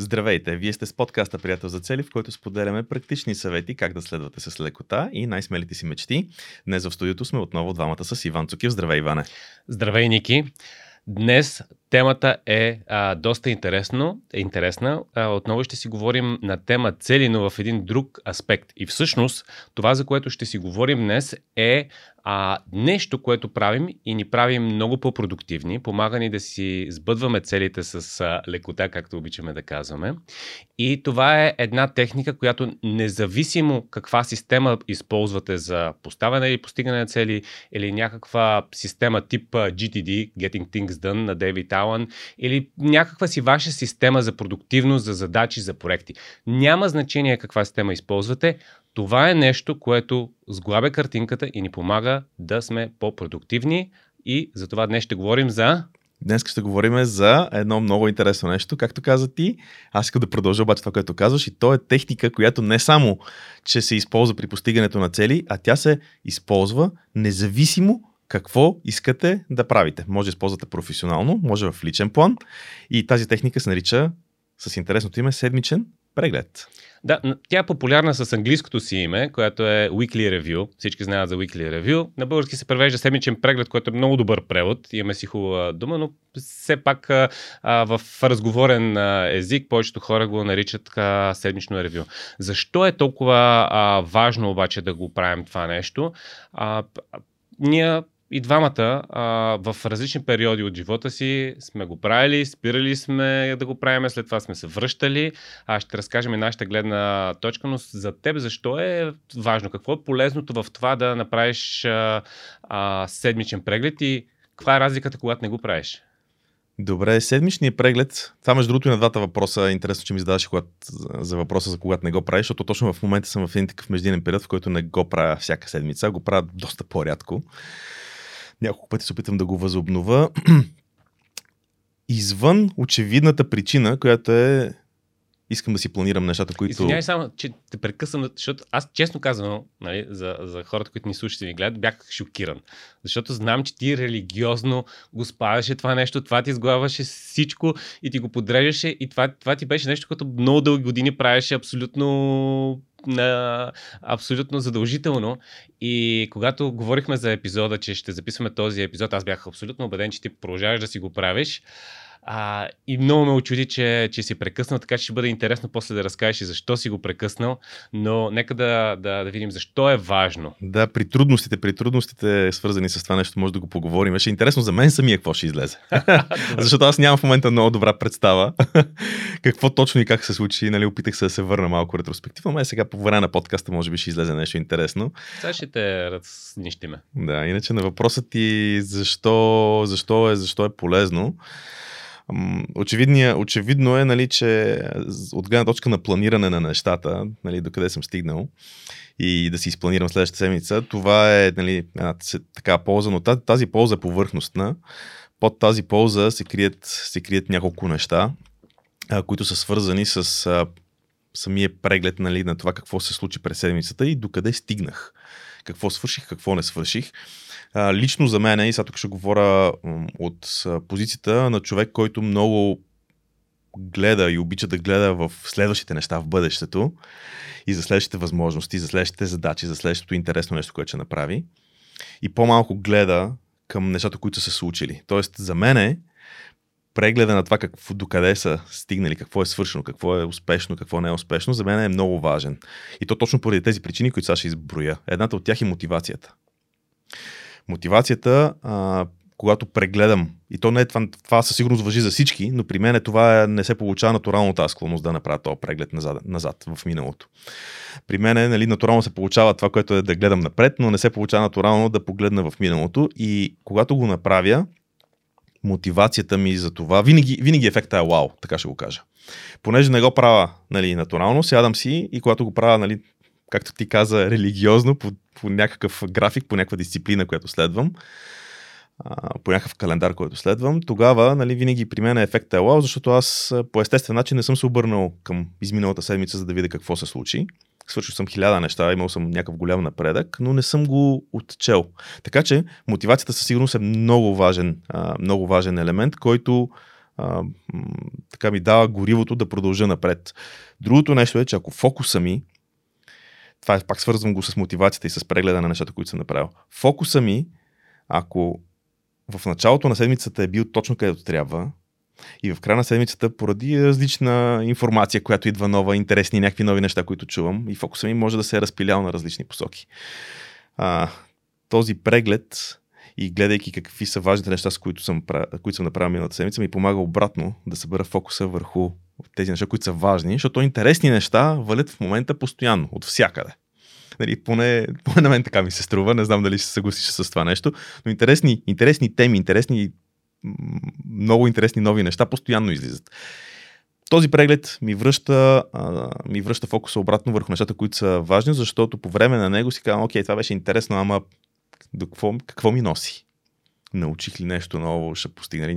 Здравейте! Вие сте с подкаста Приятел за цели, в който споделяме практични съвети как да следвате с лекота и най-смелите си мечти. Днес в студиото сме отново двамата с Иван Цуки. Здравей, Иване! Здравей, Ники! Днес темата е доста интересна. Отново ще си говорим на тема цели, но в един друг аспект. И всъщност това, за което ще си говорим днес е нещо, което правим и ни прави много по-продуктивни, помага ни да си сбъдваме целите с лекота, както обичаме да казваме. И това е една техника, която независимо каква система използвате за поставяне или постигане на цели, или някаква система тип GTD, Getting Things Done на Дейвид Алън, или някаква си ваша система за продуктивност, за задачи, за проекти. Няма значение каква система използвате, това е нещо, което сглабя картинката и ни помага да сме по-продуктивни, и за това днес ще говорим за... Днес ще говорим за едно много интересно нещо, както каза ти. Аз искам да продължа обаче това, което казваш, и то е техника, която не само, че се използва при постигането на цели, а тя се използва независимо какво искате да правите. Може да използвате професионално, може в личен план, и тази техника се нарича с интересното име седмичен преглед. Да, тя е популярна с английското си име, което е Weekly Review. Всички знаят за Weekly Review. На български се превежда седмичен преглед, което е много добър превод. Имаме си хубава дума, но все пак в разговорен език повечето хора го наричат седмично ревю. Защо е толкова важно обаче да го правим това нещо? Ние и двамата в различни периоди от живота си сме го правили, спирали сме да го правим, след това сме се връщали. Ще разкажем и нашата гледна точка, но за теб защо е важно? Какво е полезното в това да направиш седмичен преглед и каква е разликата, когато не го правиш? Добре, седмичният преглед, това между другото и на двата въпроса е интересно, че ми задаваш за въпроса за когато не го правиш, защото точно в момента съм в един такъв междинен период, в който не го правя всяка седмица, го правя доста по-рядко. Няколко пъти се опитам да го възобнова. Извън очевидната причина, която е искам да си планирам нещата, които... Извинявай само, че те прекъсвам, защото аз честно казвам, нали, за хората, които ни слушат и ни гледат, бях шокиран. Защото знам, че ти религиозно го спаваше това нещо, това ти изглаваше всичко и ти го подреждаше, и това ти беше нещо, което много дълги години правеше абсолютно задължително. И когато говорихме за епизода, че ще записваме този епизод, аз бях абсолютно убеден, че ти продължаваш да си го правиш. И много ме очуди, че си прекъснал, така че ще бъде интересно после да разкажеш и защо си го прекъснал, но нека да видим защо е важно. Да, при трудностите свързани с това нещо може да го поговорим. Ще е интересно за мен самия какво ще излезе. Защото аз нямам в момента много добра представа какво точно и как се случи. Нали, опитах се да се върна малко ретроспективно, но сега по време на подкаста може би ще излезе нещо интересно. Сега ще те разнищиме. Да, иначе на въпросът ти защо е полезно. Очевидно е, нали, че от гледна точка на планиране на нещата, нали, докъде съм стигнал и да си изпланирам следващата седмица, това е, нали, така полза, но тази полза е повърхностна. Под тази полза се крият няколко неща, които са свързани с самия преглед, нали, на това какво се случи през седмицата и докъде стигнах. Какво свърших, какво не свърших. Лично за мен, и сега тук ще говоря от позицията на човек, който много гледа и обича да гледа в следващите неща в бъдещето и за следващите възможности, за следващите задачи, за следващото интересно нещо, което ще направи, и по-малко гледа към нещата, които са се случили. Тоест за мене прегледа на това докъде са стигнали, какво е свършено, какво е успешно, какво не е успешно, за мен е много важен. И то точно поради тези причини, които сега ще изброя. Едната от тях е мотивацията. Мотивацията, когато прегледам, и то не е това със сигурност важи за всички, но при мен това не се получава натурално, тази склонност да направя този преглед назад в миналото. При мен, нали, натурално се получава това, което е да гледам напред, но не се получава натурално да погледна в миналото, и когато го направя, мотивацията ми за това, винаги ефектът е вау, така ще го кажа. Понеже не го правя, нали, натурално, сядам си и когато го правя, нали, както ти каза, религиозно, по някакъв график, по някаква дисциплина, която следвам, по някакъв календар, който следвам, тогава, нали, винаги при мен ефектът е вау, защото аз по естествен начин не съм се обърнал към изминалата седмица, за да видя какво се случи. Свършил съм 1000 неща, имал съм някакъв голям напредък, но не съм го отчел. Така че мотивацията със сигурност е много важен елемент, който така ми дава горивото да продължа напред. Другото нещо е, че ако фокуса ми, това е, пак свързвам го с мотивацията и с прегледа на нещата, които съм направил. Фокуса ми, ако в началото на седмицата е бил точно където трябва и в края на седмицата поради различна информация, която идва нова, интересни, някакви нови неща, които чувам, и фокуса ми може да се е разпилял на различни посоки. Този преглед и гледайки какви са важните неща, които съм направил миналата седмица, ми помага обратно да събера фокуса върху тези неща, които са важни, защото интересни неща валят в момента постоянно, от всякъде. Нали, поне на мен така ми се струва, не знам дали ще се съгласиш с това нещо, но интересни теми, много интересни нови неща постоянно излизат. Този преглед ми връща фокуса обратно върху нещата, които са важни, защото по време на него си казвам, окей, това беше интересно, ама какво ми носи? Научих ли нещо ново, ще постигна ли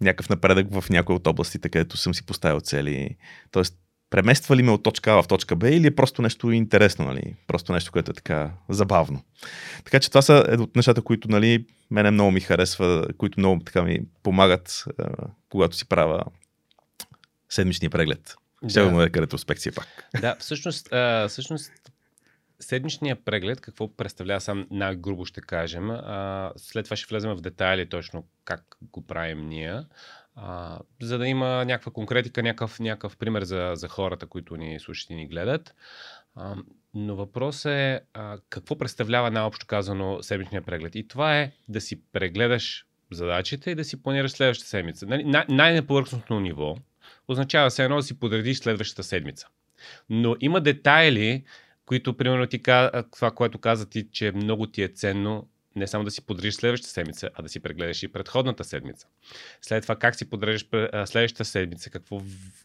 някакъв напредък в някои от областите, където съм си поставил цели. Тоест, премества ли ме от точка А в точка Б или е просто нещо интересно, нали? Просто нещо, което е така забавно. Така че това са от нещата, които, нали, мене много ми харесва, които много така ми помагат, когато си правя седмичния преглед. Ще го нарека ретроспекция пак. Да, всъщност седмичния преглед, какво представлява, сам най-грубо ще кажем, след това ще влезем в детайли точно как го правим ние, за да има някаква конкретика, някакъв пример за хората, които ни слушат и ни гледат. Но въпрос е какво представлява най-общо казано седмичния преглед. И това е да си прегледаш задачите и да си планираш следващата седмица. Най-неповърхностно ниво означава се едно да си подредиш следващата седмица. Но има детайли, които, примерно, това, което каза ти, че много ти е ценно, не само да си подредиш следващата седмица, а да си прегледаш и предходната седмица. След това как си подреждаш следващата седмица,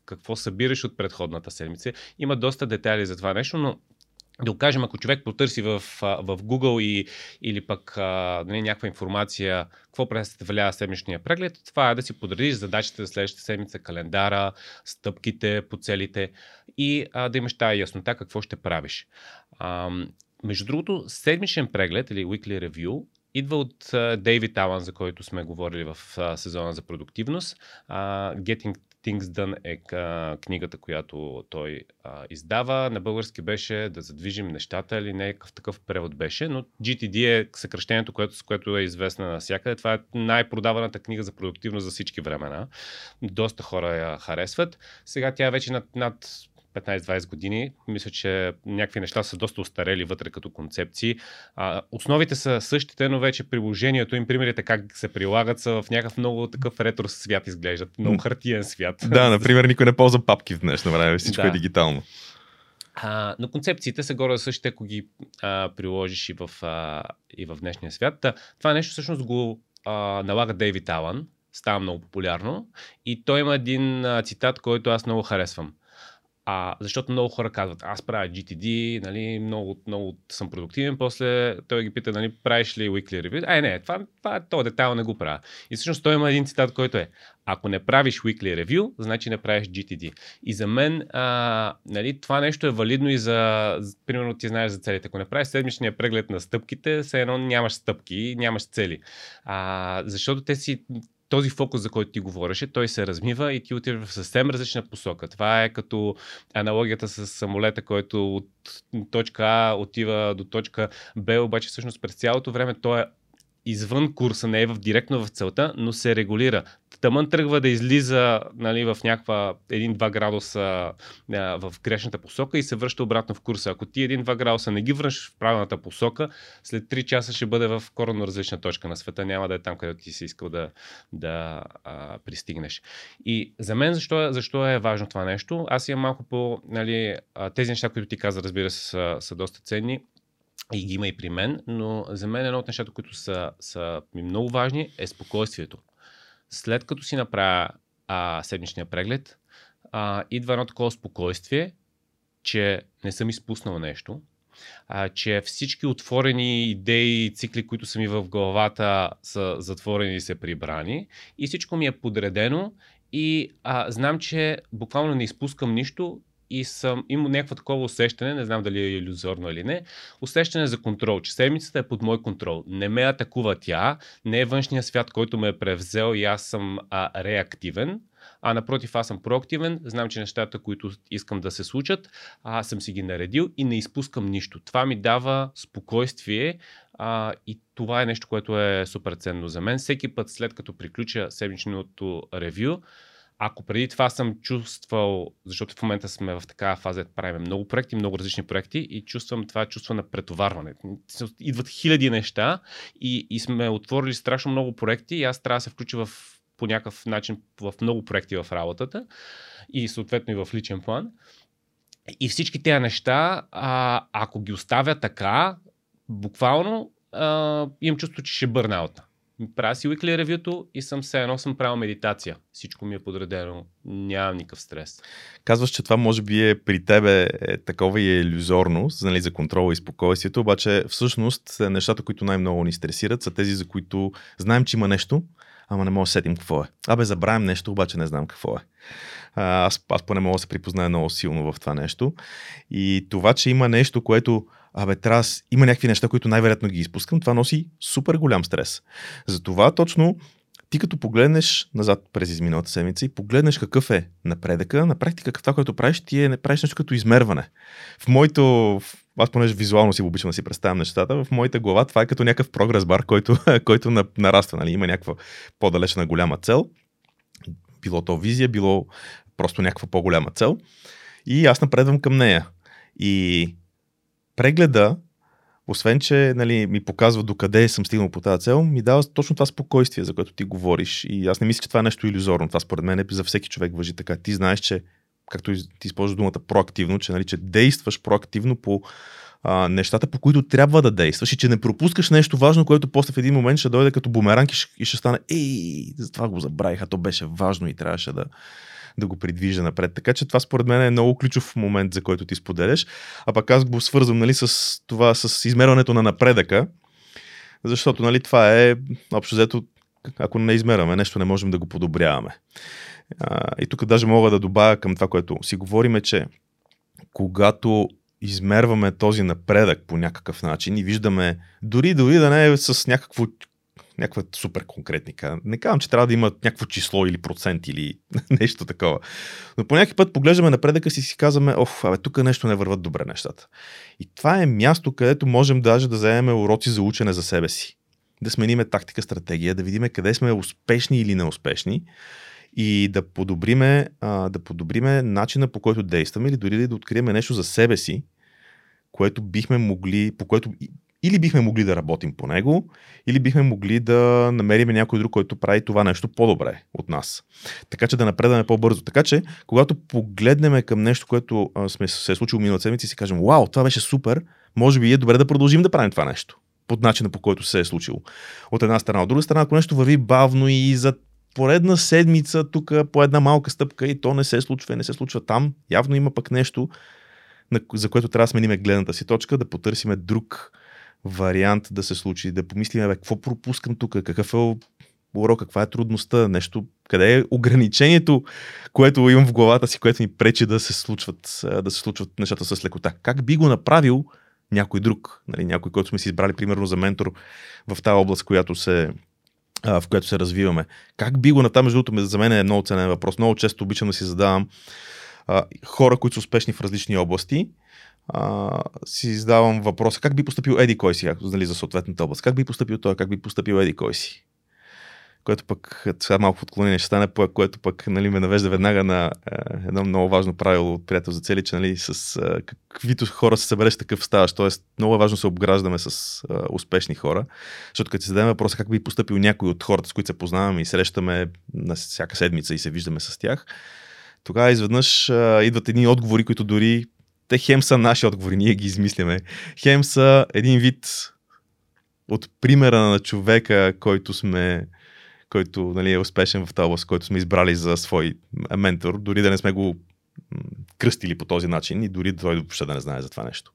какво събираш от предходната седмица. Има доста детайли за това нещо, но да го кажем, ако човек потърси в Google или пък някаква информация, какво представлява седмичния преглед, това е да си подредиш задачите за следващата седмица, календара, стъпките по целите и да имаш тая яснота какво ще правиш. Между другото, седмичен преглед или Weekly Review идва от Дейвид Алън, за който сме говорили в сезона за продуктивност. Getting Things Done е книгата, която той издава. На български беше "Да задвижим нещата" или някакъв такъв превод беше, но GTD е съкръщението, с което е известна навсякъде. Това е най-продаваната книга за продуктивност за всички времена. Доста хора я харесват. Сега тя е вече над 15-20 години. Мисля, че някакви неща са доста остарели вътре като концепции. Основите са същите, но вече приложението им, примерите как се прилагат, са в някакъв много такъв ретро свят изглеждат. Много хартиен свят. Да, например, никой не ползва папки в днешно време. Всичко е дигитално. Но концепциите са горе същите, ако ги приложиш и в днешния свят. Това нещо всъщност го налага Дейвид Алън. Става много популярно. И той има един цитат, който аз много харесвам. Защото много хора казват, аз правя GTD, нали, много съм продуктивен, после той ги пита, нали, правиш ли Weekly Review? Не, това детайл не го правя. И всъщност той има един цитат, който е: ако не правиш Weekly Review, значи не правиш GTD. И за мен нали, това нещо е валидно и за примерно ти знаеш за целите. Ако не правиш седмичния преглед на стъпките, все едно нямаш стъпки, нямаш цели. Защото този фокус, за който ти говореше, той се размива и ти отива в съвсем различна посока. Това е като аналогията с самолета, който от точка А отива до точка Б, обаче всъщност през цялото време той е извън курса, не е директно в целта, но се регулира. Тъмън тръгва да излиза, нали, в някаква 1-2 градуса в грешната посока и се връща обратно в курса. Ако ти 1-2 градуса не ги връщаш в правилната посока, след 3 часа ще бъде в коренно различна точка на света. Няма да е там, където ти си искал да пристигнеш. И за мен защо е важно това нещо? Аз имам малко по... Нали, тези неща, които ти каза, разбира се, са доста ценни. И ги има и при мен, но за мен едно от нещата, които са ми много важни, е спокойствието. След като си направя седмичния преглед, идва едно такова спокойствие, че не съм изпуснал нещо, че всички отворени идеи и цикли, които са ми в главата, са затворени и са прибрани и всичко ми е подредено и знам, че буквално не изпускам нищо и съм имал някакво такова усещане, не знам дали е илюзорно или не, усещане за контрол, че седмицата е под мой контрол. Не ме атакува тя, не е външния свят, който ме е превзел и аз съм реактивен, а напротив, аз съм проактивен, знам, че нещата, които искам да се случат, аз съм си ги наредил и не изпускам нищо. Това ми дава спокойствие и това е нещо, което е супер ценно за мен. Всеки път след като приключа седмичното ревю, ако преди това съм чувствал, защото в момента сме в такава фаза, правим много проекти, много различни проекти и чувствам това чувство на претоварване. Идват хиляди неща и сме отворили страшно много проекти и аз трябва да се включа по някакъв начин в много проекти в работата и съответно и в личен план. И всички тези неща, ако ги оставя така, буквално имам чувство, че ще бърнаутна. Правя си Weekly Review-то и съм все едно съм правил медитация. Всичко ми е подредено, нямам никакъв стрес. Казваш, че това може би е при тебе такова и е илюзорно, нали, за контрола и спокойствието, обаче всъщност нещата, които най-много ни стресират, са тези, за които знаем, че има нещо, ама не мога да сетим какво е. Абе, забравям нещо, обаче не знам какво е. Аз поне мога да се припозная много силно в това нещо. И това, че има нещо, което има някакви неща, които най-вероятно ги изпускам, това носи супер голям стрес. Затова точно ти като погледнеш назад през изминалата седмица и погледнеш какъв е напредъка, на практика това, което правиш, ти не правиш нещо като измерване. Аз понеже визуално си обичам да си представям нещата, в моята глава това е като някакъв прогрес бар, който нараства. Нали? Има някаква по-далечна голяма цел, било то визия, било просто някаква по-голяма цел и аз напредвам към нея. И прегледа, освен че ми показва докъде съм стигнал по тази цел, ми дава точно това спокойствие, за което ти говориш. И аз не мисля, че това е нещо илюзорно. Това според мен е за всеки човек важи така. Ти знаеш, че както ти използваш думата проактивно, че действаш проактивно по нещата, по които трябва да действаш и че не пропускаш нещо важно, което после в един момент ще дойде като бумеранг и ще стане за това го забравих, а то беше важно и трябваше да го придвижа напред. Така че това според мен е много ключов момент, за който ти споделяш. А пък аз го свързвам с това, с измерването на напредъка, защото това е общо взето, ако не измерваме нещо, не можем да го подобряваме. И тук даже мога да добавя към това, което си говориме, че когато измерваме този напредък по някакъв начин и виждаме, дори да не е с някаква супер конкретника. Не казвам, че трябва да има някакво число или процент или нещо такова. Но по някакъв път поглеждаме напредъка си и си казваме, тук нещо не върват добре нещата. И това е място, където можем даже да вземем уроци за учене за себе си. Да смениме тактика, стратегия, да видим къде сме успешни или неуспешни и да подобриме начина, по който действаме или дори да откриеме нещо за себе си, което бихме могли, по което или бихме могли да работим по него, или бихме могли да намерим някой друг, който прави това нещо по-добре от нас. Така че да напредаме по-бързо. Така че, когато погледнем към нещо, което се е случило миналата седмица и си кажем, вау, това беше супер, може би е добре да продължим да правим това нещо. Под начина, по който се е случило. От една страна. От друга страна, ако нещо върви бавно и за поредна седмица, тук по една малка стъпка и то не се случва и не се случва там, явно има пък нещо, за което трябва да сменим гледната си точка, да потърсим друг вариант да се случи, да помислим, какво пропускам тук, какъв е урок, каква е трудността, нещо, къде е ограничението, което имам в главата си, което ми пречи да се случват нещата с лекота. Как би го направил някой друг, някой, който сме си избрали, примерно за ментор в тази област, в която се развиваме. Как би го на тази, между другото, за мен е много ценен въпрос. Много често обичам да си задавам хора, които са успешни в различни области, си задавам въпроса, как би постъпил еди кой си, за съответната област. Как би постъпил той, как би постъпил еди кой си. Което пък, сега малко отклонение ще стане, което пък ме навежда веднага на едно много важно правило от Приятел за цели, че с каквито хора се събереш, такъв ставаш. Тоест, много е важно се обграждаме с успешни хора, защото като си зададем въпроса как би постъпил някой от хората, с които се познаваме и срещаме на всяка седмица и се виждаме с тях, тогава изведнъж идват едни отговори, които дори те хем са наши отговори, ние ги измисляме. Хем са един вид от примера на човека, който е успешен в тази област, който сме избрали за свой ментор, дори да не сме го кръстили по този начин и дори той въобще да не знае за това нещо.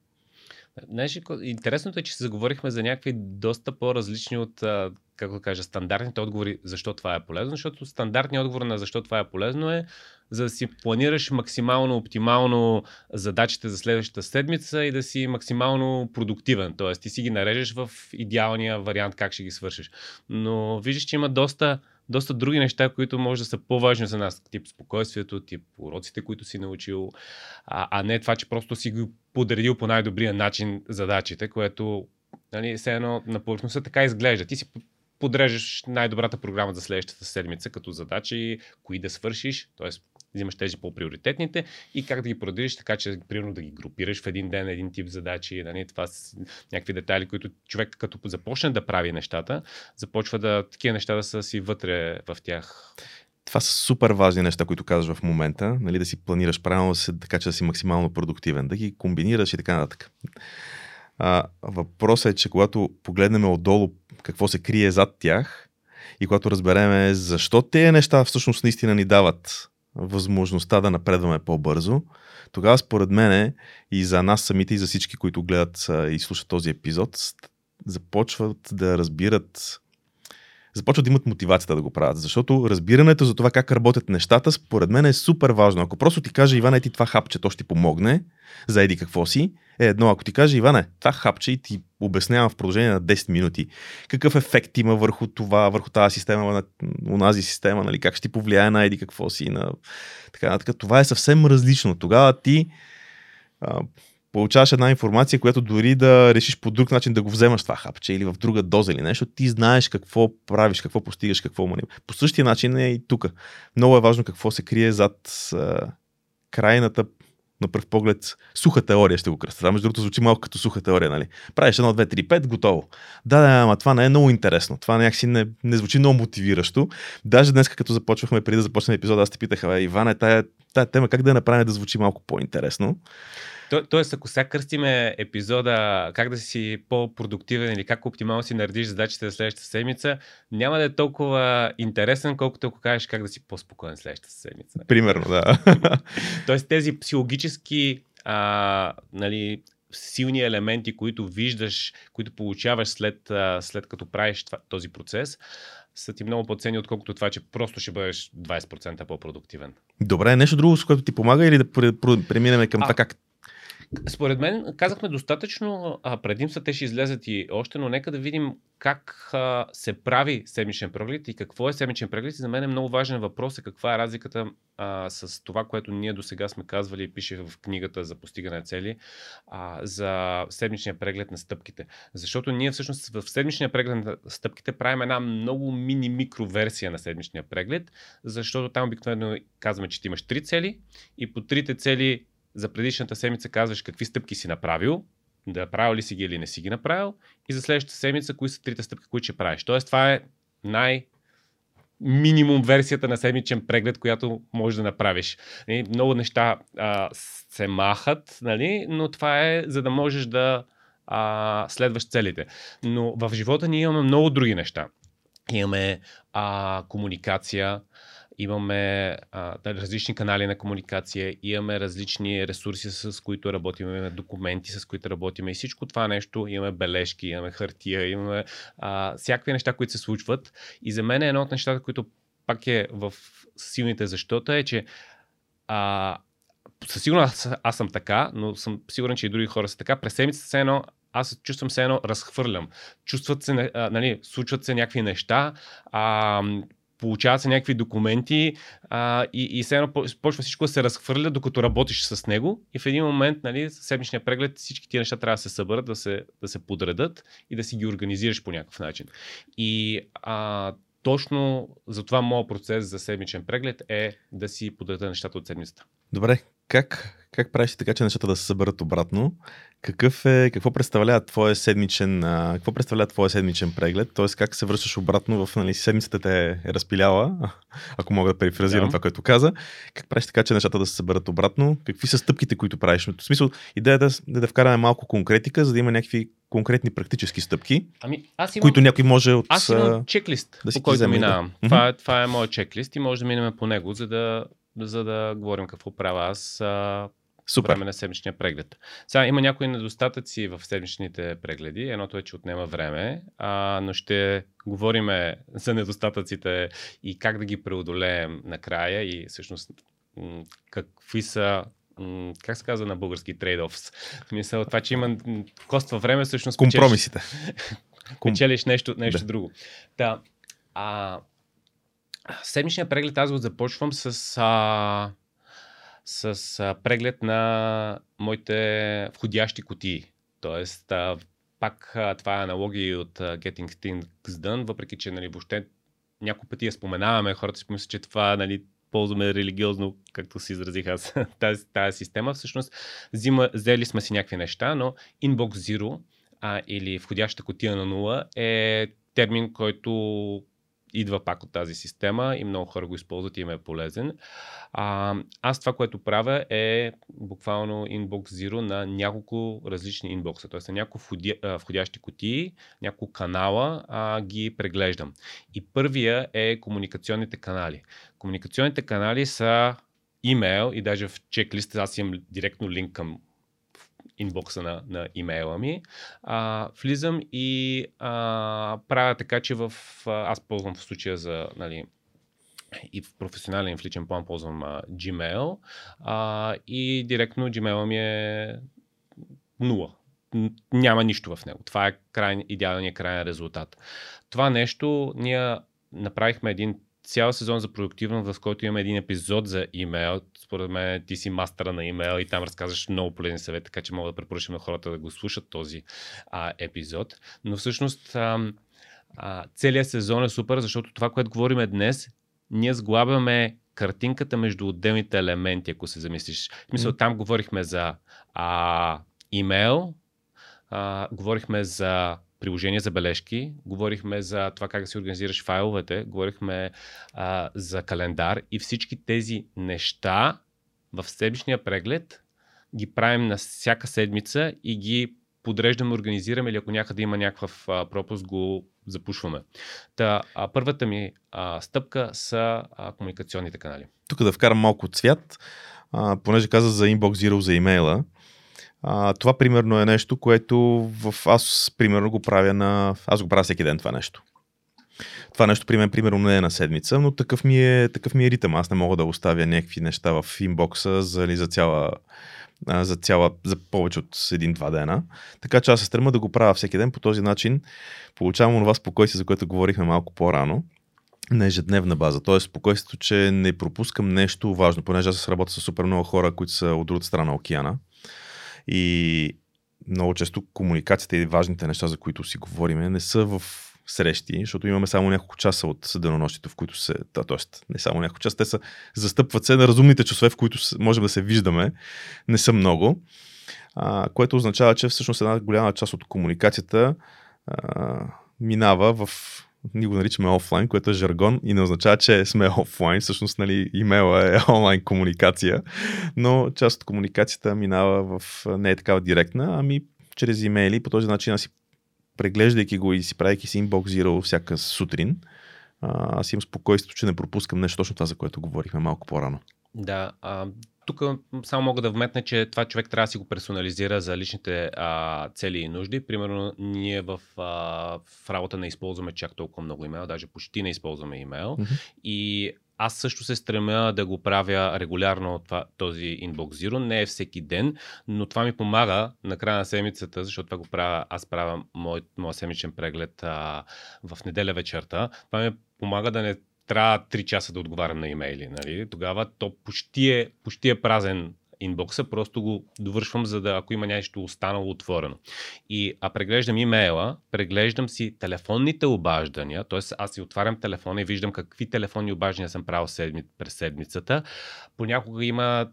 Знаеш, интересното е, че се заговорихме за някакви доста по-различни от, стандартните отговори защо това е полезно, защото стандартният отговор на защо това е полезно е за да си планираш максимално оптимално задачите за следващата седмица и да си максимално продуктивен. Т.е. ти си ги нарежеш в идеалния вариант как ще ги свършиш. Но виждаш, че има доста други неща, които може да са по-важни за нас. Тип спокойствието, тип уроците, които си научил, а не това, че просто си го подредил по най-добрия начин задачите, което все едно на повърхността така изглежда. Ти си подреждаш най-добрата програма за следващата седмица като задачи, кои да свършиш, т.е. взимаш тези по-приоритетните и как да ги продириш, така че примерно да ги групираш в един ден, един тип задачи. Това са някакви детайли, които човек като започне да прави нещата, започва да такива неща да са си вътре в тях. Това са супер важни неща, които казваш в момента, да си планираш правилно, така че да си максимално продуктивен, да ги комбинираш и така нататък. Въпросът е, че когато погледнем отдолу какво се крие зад тях и когато разбереме защо тези неща всъщност наистина ни дават възможността да напредваме по-бързо, тогава според мен и за нас самите и за всички, които гледат и слушат този епизод, започват да разбират, започват да имат мотивацията да го правят, защото разбирането за това как работят нещата според мен е супер важно. Ако просто ти каже Иване, ти това хапче, то ще ти помогне за еди какво си, е едно. Ако ти каже Иване, това хапче и ти обяснявам в продължение на 10 минути какъв ефект има върху това, върху тази система, на онази система, нали, как ще ти повлияе на еди какво си, на така нататък, това е съвсем различно. Тогава ти получаваш една информация, която дори да решиш по друг начин да го вземаш това хапче или в друга доза или нещо, ти знаеш какво правиш, какво постигаш, какво манипулираш. По същия начин е и тук. Много е важно какво се крие зад крайната, на пръв поглед, суха теория ще го кръста. Между другото, звучи малко като суха теория, нали? Правиш 1, 2, 3, 5, готово. Да, ама това не е много интересно. Това някакси не звучи много мотивиращо. Даже днес, като започвахме, преди да започнем епизода, аз те питах, Иване, тая тема как да я направим да звучи малко по-интересно? Тоест, ако сега кръстиме епизода как да си по-продуктивен или как оптимално си наредиш задачите за следващата седмица, няма да е толкова интересен, колкото ако кажеш как да си по-спокоен следващата седмица. Примерно, да. Тоест, тези психологически силни елементи, които виждаш, които получаваш след като правиш този процес, са ти много по-ценни, отколкото това, че просто ще бъдеш 20% по-продуктивен. Добре, нещо друго, с което ти помага или да преминем към това как? Според мен казахме достатъчно предимства, те ще излезат и още, но нека да видим как се прави седмичен преглед и какво е седмичен преглед. И за мен е много важен въпрос е каква е разликата с това, което ние досега сме казвали и пише в книгата за постигане на цели, за седмичния преглед на стъпките. Защото ние всъщност в седмичния преглед на стъпките правим една много мини-микроверсия на седмичния преглед, защото там обикновено казваме, че ти имаш 3 цели и по 3 цели за предишната седмица казваш какви стъпки си направил, да правил ли си ги или не си ги направил, и за следващата седмица кои са 3 стъпки, които ще правиш. Тоест това е най-минимум версията на седмичен преглед, която можеш да направиш. Много неща се махат, но това е за да можеш да следваш целите. Но в живота ние имаме много други неща. Имаме комуникация, имаме различни канали на комуникация, имаме различни ресурси, с които работим, имаме документи, с които работим и всичко това нещо, имаме бележки, имаме хартия, имаме всякакви неща, които се случват. И за мен е едно от нещата, които пак е в силните защита, е, че със сигурност аз съм така, но съм сигурен, че и други хора са така. През седмицата се едно аз чувствам се едно разхвърлям. Чувстват се, случват се някакви неща, получават се някакви документи и все едно почва всичко да се разхвърля, докато работиш с него, и в един момент, седмичния преглед, всички тия неща трябва да се съберат, да се подредат и да си ги организираш по някакъв начин. И точно за това моят процес за седмичен преглед е да си подреда нещата от седмицата. Добре, как правиш така, че нещата да се съберат обратно? Какво представлява твоя седмичен преглед? Т.е. как се връщаш обратно в седмицата те е разпиляла, ако мога да перифразирам това, което каза. Как правиш така, че нещата да се съберат обратно? Какви са стъпките, които правиш? В смисъл, идеята е да вкараме малко конкретика, за да има някакви конкретни практически стъпки, които някой може от... Аз имам чеклист, по който минавам. Това е моят чеклист и може да минем по него, за да говорим какво правя аз по време на седмичния преглед. Сега има някои недостатъци в седмичните прегледи. Едното е, че отнема време, но ще говорим за недостатъците и как да ги преодолеем накрая и всъщност какви са, как се казва на български, трейд-офс. В смисъл, това, че има коства време, всъщност компромисите. Печелиш нещо друго. Да. Седмичния преглед аз го започвам с преглед на моите входящи кутии. Тоест, пак това е аналогия от Getting Things Done, въпреки че нали, въобще няколко пъти я споменаваме, хората си помислят, че това нали, ползваме религиозно, както се изразих аз, тази система. Всъщност, взели сме си някакви неща, но Inbox Zero или входяща кутия на 0 е термин, който идва пак от тази система и много хора го използват и им е полезен. Аз това, което правя е буквално Inbox Zero на няколко различни инбокса, т.е. на няколко входящи кутии, няколко канала ги преглеждам. И първия е комуникационните канали. Комуникационните канали са имейл и даже в чеклист аз имам директно линк към инбокса на имейла ми, влизам и правя така, че аз ползвам в случая за, нали, и в професионален и в личен план ползвам Gmail и директно Gmail ми е 0. Няма нищо в него. Това е идеалният крайен резултат. Това нещо ние направихме един цял сезон за продуктивност, в който имаме един епизод за имейл. Според мен ти си мастера на имейл и там разказваш много полезни съвети, така че мога да препоръчам на хората да го слушат този епизод. Но всъщност целият сезон е супер, защото това, което говорим днес, ние сглабяме картинката между отделните елементи, ако се замислиш. В смисъл, там говорихме за имейл, говорихме за приложения за бележки, говорихме за това как да си организираш файловете, говорихме за календар и всички тези неща в седмичния преглед ги правим на всяка седмица и ги подреждаме, организираме или ако някъде има някакъв пропуск, го запушваме. Та, първата ми стъпка са комуникационните канали. Тук да вкарам малко цвят, понеже каза за Inbox Zero, за имейла. Това примерно е нещо, което аз примерно го правя аз го правя всеки ден това нещо. Това нещо при мен примерно не е на седмица, но такъв ми е ритъм. Аз не мога да оставя някакви неща в инбокса за повече от 1-2 дена. Така че аз се стрема да го правя всеки ден. По този начин получавам онова спокойствие, за което говорихме малко по-рано, на ежедневна база. Тоест спокойствието, че не пропускам нещо важно, понеже аз работя с супер много хора, които са от другата страна на океана. И много често комуникацията и важните неща, за които си говорим, не са в срещи, защото имаме само няколко часа от денонощието, в които се... Тоест, не само няколко часа, те са застъпват се на разумните часове, в които можем да се виждаме. Не са много. Което означава, че всъщност една голяма част от комуникацията минава в... Ние го наричаме офлайн, което е жаргон и не означава, че сме офлайн. Всъщност, нали, имейла е онлайн комуникация, но част от комуникацията минава не е такава директна, ами чрез имейли. По този начин аз си преглеждайки го и си правейки си Inbox Zero всяка сутрин, аз имам спокойствието, че не пропускам нещо, точно това, за което говорихме малко по-рано. Да, тук само мога да вметна, че това човек трябва да си го персонализира за личните цели и нужди. Примерно ние в работа не използваме чак толкова много имейл, даже почти не използваме имейл. Mm-hmm. И аз също се стремя да го правя регулярно този Inbox Zero, не е всеки ден, но това ми помага на края на седмицата, защото това го правя, аз правя моят седмичен преглед в неделя вечерта. Това ми помага да не трябва 3 часа да отговарям на имейли. Нали? Тогава то почти е празен инбокса, просто го довършвам, за да ако има нещо останало отворено. И преглеждам имейла, преглеждам си телефонните обаждания, т.е. аз си отварям телефона и виждам какви телефонни обаждания съм правил през седмицата. Понякога има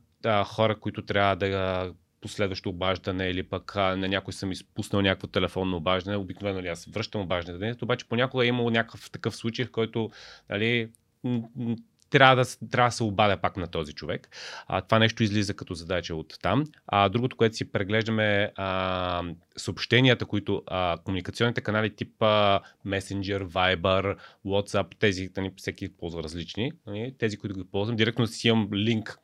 хора, които трябва да последващо обаждане или пък на някой съм изпуснал някакво телефонно обаждане, обикновено ли аз връщам обаждането, обаче понякога е имало някакъв такъв случай, в който нали, трябва да се обадя пак на този човек. Това нещо излиза като задача от там. Другото, което си преглеждаме е съобщенията, които комуникационните канали типа Messenger, Viber, WhatsApp, тези, всеки ползва различни, тези, които ги ползвам, директно си имам линк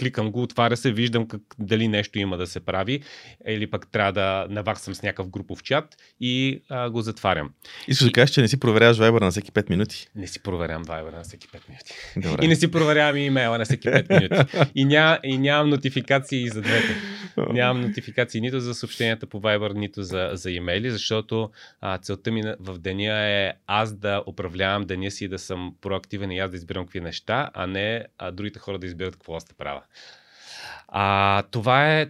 кликам го, отваря се, виждам как, дали нещо има да се прави или пък трябва да наваксам с някакъв групов чат и го затварям. Искаш да кажеш, че не си проверяваш Viber на всеки 5 минути? Не си проверявам Viber на всеки 5 минути. Добре. И не си проверявам имейла на всеки 5 минути. И нямам нотификации и за двете. Нямам нотификации нито за съобщенията по Viber, нито за имейли, защото целта ми в деня е аз да управлявам деня си и да съм проактивен и аз да избирам какви неща, а не другите хора да избират какво аз да правя.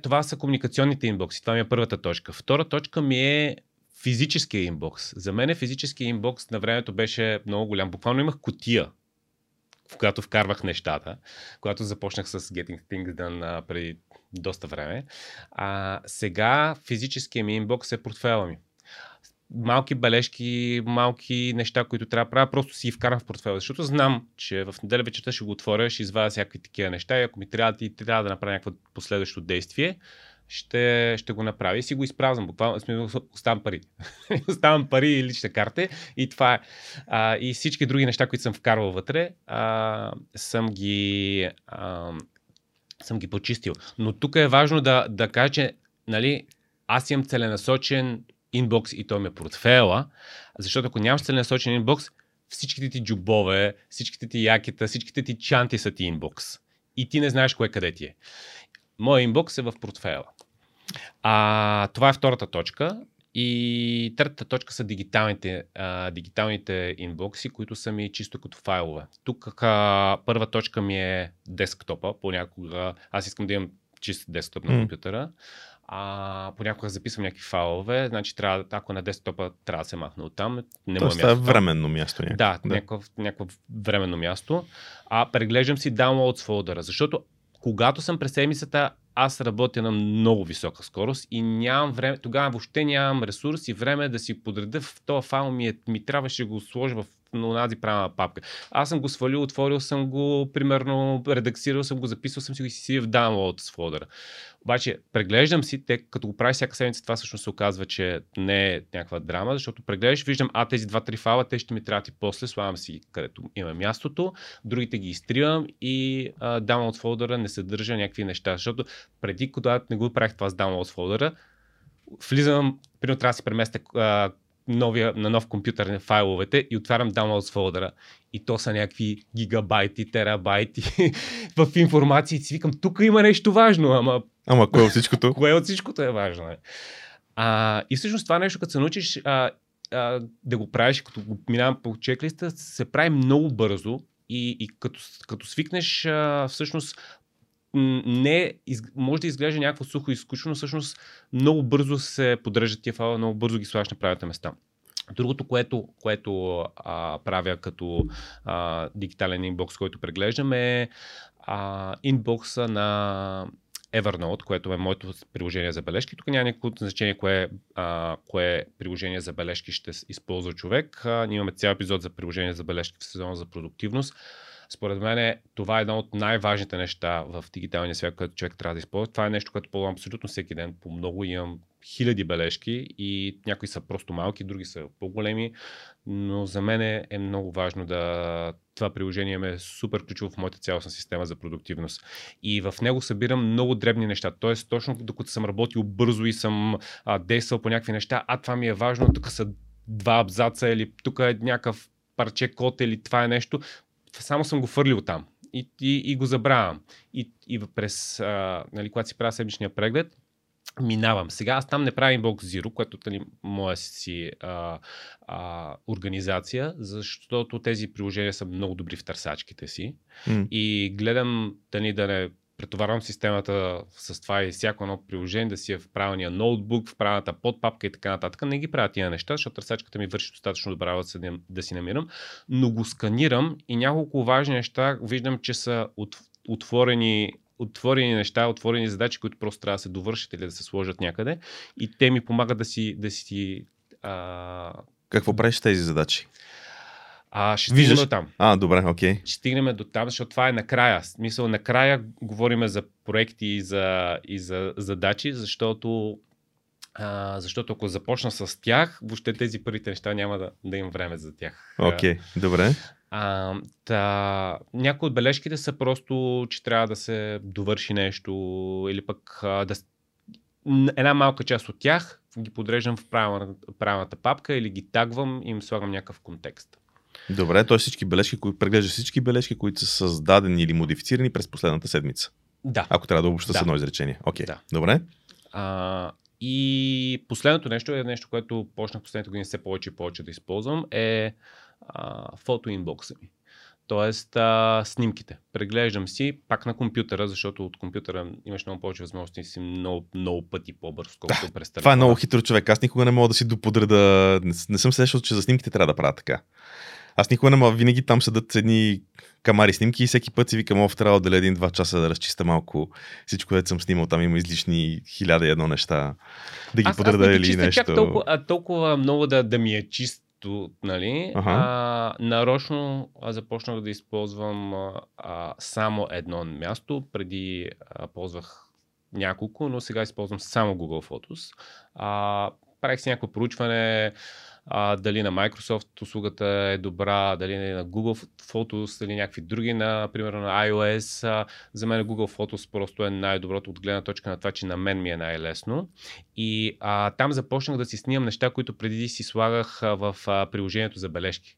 Това са комуникационните инбокси. Това ми е първата точка. Втора точка ми е физическия инбокс. За мен физическия инбокс на времето беше много голям. Буквално имах кутия, в която вкарвах нещата, когато започнах с Getting Things Done преди доста време. Сега физическия ми инбокс е портфейла ми. Малки бележки, малки неща, които трябва да правя, просто си вкарам в портфейла, защото знам, че в неделя вечерта ще го отворя, ще извадя всякакви такива неща и ако ми трябва да направя някакво последващо действие, ще го направя и си го изпразвам. Буквално оставам пари. Оставам пари и лична карта и това е. И всички други неща, които съм вкарвал вътре, съм ги почистил. Но тук е важно да кажа, че нали, аз имам целенасочен инбокс и той ми е портфейла, защото ако нямаш целенасочен инбокс, всичките ти джобове, всичките ти якета, всичките ти чанти са ти инбокс. И ти не знаеш кое къде ти е. Моя инбокс е в портфейла. Това е втората точка. И третата точка са дигиталните инбокси, които са ми чисто като файлове. Тук първа точка ми е десктопа. Понякога аз искам да имам чист десктоп на компютъра. Понякога записвам някакви файлове, значи трябва, ако на десктопа трябва да се махна оттам, не мога място. Това е временно място. Някакво временно място. Преглеждам си downloads фолдъра, защото когато съм през седмицата, аз работя на много висока скорост и нямам време, тогава въобще нямам ресурс и време да си подредя в този файл ми трябваше да го сложа в онази правилна папка. Аз съм го свалил, отворил съм го, примерно редаксирал съм го, записвал съм си го и си в downloads фолдъра. Обаче преглеждам си, като го правиш всяка седмица, това всъщност се оказва, че не е някаква драма, защото преглеждаш, виждам, тези 2-3 файла, те ще ми трябват и после, слагам си където има мястото, другите ги изтривам и downloads фолдъра не съдържа някакви неща, защото преди, когато не го правих това с downloads фолдъра, влизам, примерно трябва да си преместя на нов компютър на файловете и отварям downloads фолдъра и то са някакви гигабайти, терабайти в информация и си викам, тук има нещо важно, ама кое от всичкото? Кое от всичкото е важно? И всъщност това нещо, като се научиш да го правиш, като го минавам по чеклиста, се прави много бързо и като свикнеш, всъщност не може да изглежда някакво сухо и скучно, но всъщност много бързо се поддържат тия файла, много бързо ги слагаш на правилните места. Другото, което правя като дигитален инбокс, който преглеждам е инбокса на Evernote, което е моето приложение за бележки. Тук няма никакво значение кое приложение за бележки ще използва човек. Ние имаме цял епизод за приложение за бележки в сезона за продуктивност. Според мен това е едно от най-важните неща в дигиталния свят, което човек трябва да използва. Това е нещо, което ползвам абсолютно всеки ден. По много имам хиляди бележки и някои са просто малки, други са по-големи, но за мен е много важно това приложение ме е супер ключово в моята цялостна система за продуктивност. И в него събирам много дребни неща, т.е. точно докато съм работил бързо и съм действал по някакви неща, това ми е важно, тук са 2 абзаца или тук е някакъв парче код или това е нещо. Само съм го фърлил там и го забравям. И през, когато си правя седмичния преглед, минавам. Сега аз там не правя Inbox Zero, което е моя си организация, защото тези приложения са много добри в търсачките си. И гледам да не претоварвам системата с това и всяко едно приложение, да си е в правилния ноутбук, в правилната подпапка и така нататък. Не ги правя тия неща, защото търсачката ми върши достатъчно добра да си намирам, но го сканирам и няколко важни неща виждам, че са отворени неща, отворени задачи, които просто трябва да се довършат или да се сложат някъде и те ми помагат да си Какво правиш тези задачи? Ще стигнем до там. Добре, окей. Ще стигнем до там, защото това е накрая. Смисъл, накрая говорим за проекти и за задачи, защото Защото ако започна с тях, въобще тези първите неща няма да имам време за тях. Окей, добре. Някои от бележките са просто, че трябва да се довърши нещо или пък една малка част от тях ги подреждам в правилната папка или ги тагвам и им слагам някакъв контекст. Добре, т.е. всички бележки, преглежда всички бележки, които са създадени или модифицирани през последната седмица. Да. Ако трябва да обобща с едно изречение. Окей, добре. И последното нещо е нещо, което почнах последните години все повече и повече да използвам, е фотоинбокса ми. Тоест снимките. Преглеждам си пак на компютъра, защото от компютъра имаш много повече възможности и си много пъти по-бързо, колкото през телефона. Това е много хитро, човек. Аз никога не мога да си доподреда. Не съм срещал, че за снимките трябва да правя така. Аз никога не мога. Винаги там седат едни камари снимки и всеки път си викам, трябва да отделя 1-2 часа да разчиста малко всичко, което съм снимал. Там има излишни 1001 неща. Да ги подреда или нещо. Чак толкова много да ми е чист. Нали? Нарочно започнах да използвам само едно място. Преди ползвах няколко, но сега използвам само Google Photos. Правих си някакво проучване, дали на Microsoft услугата е добра, дали на Google Photos или някакви други, например на iOS. За мен Google Photos просто е най-доброто от гледна точка на това, че на мен ми е най-лесно. И там започнах да си снимам неща, които преди си слагах в приложението за бележки.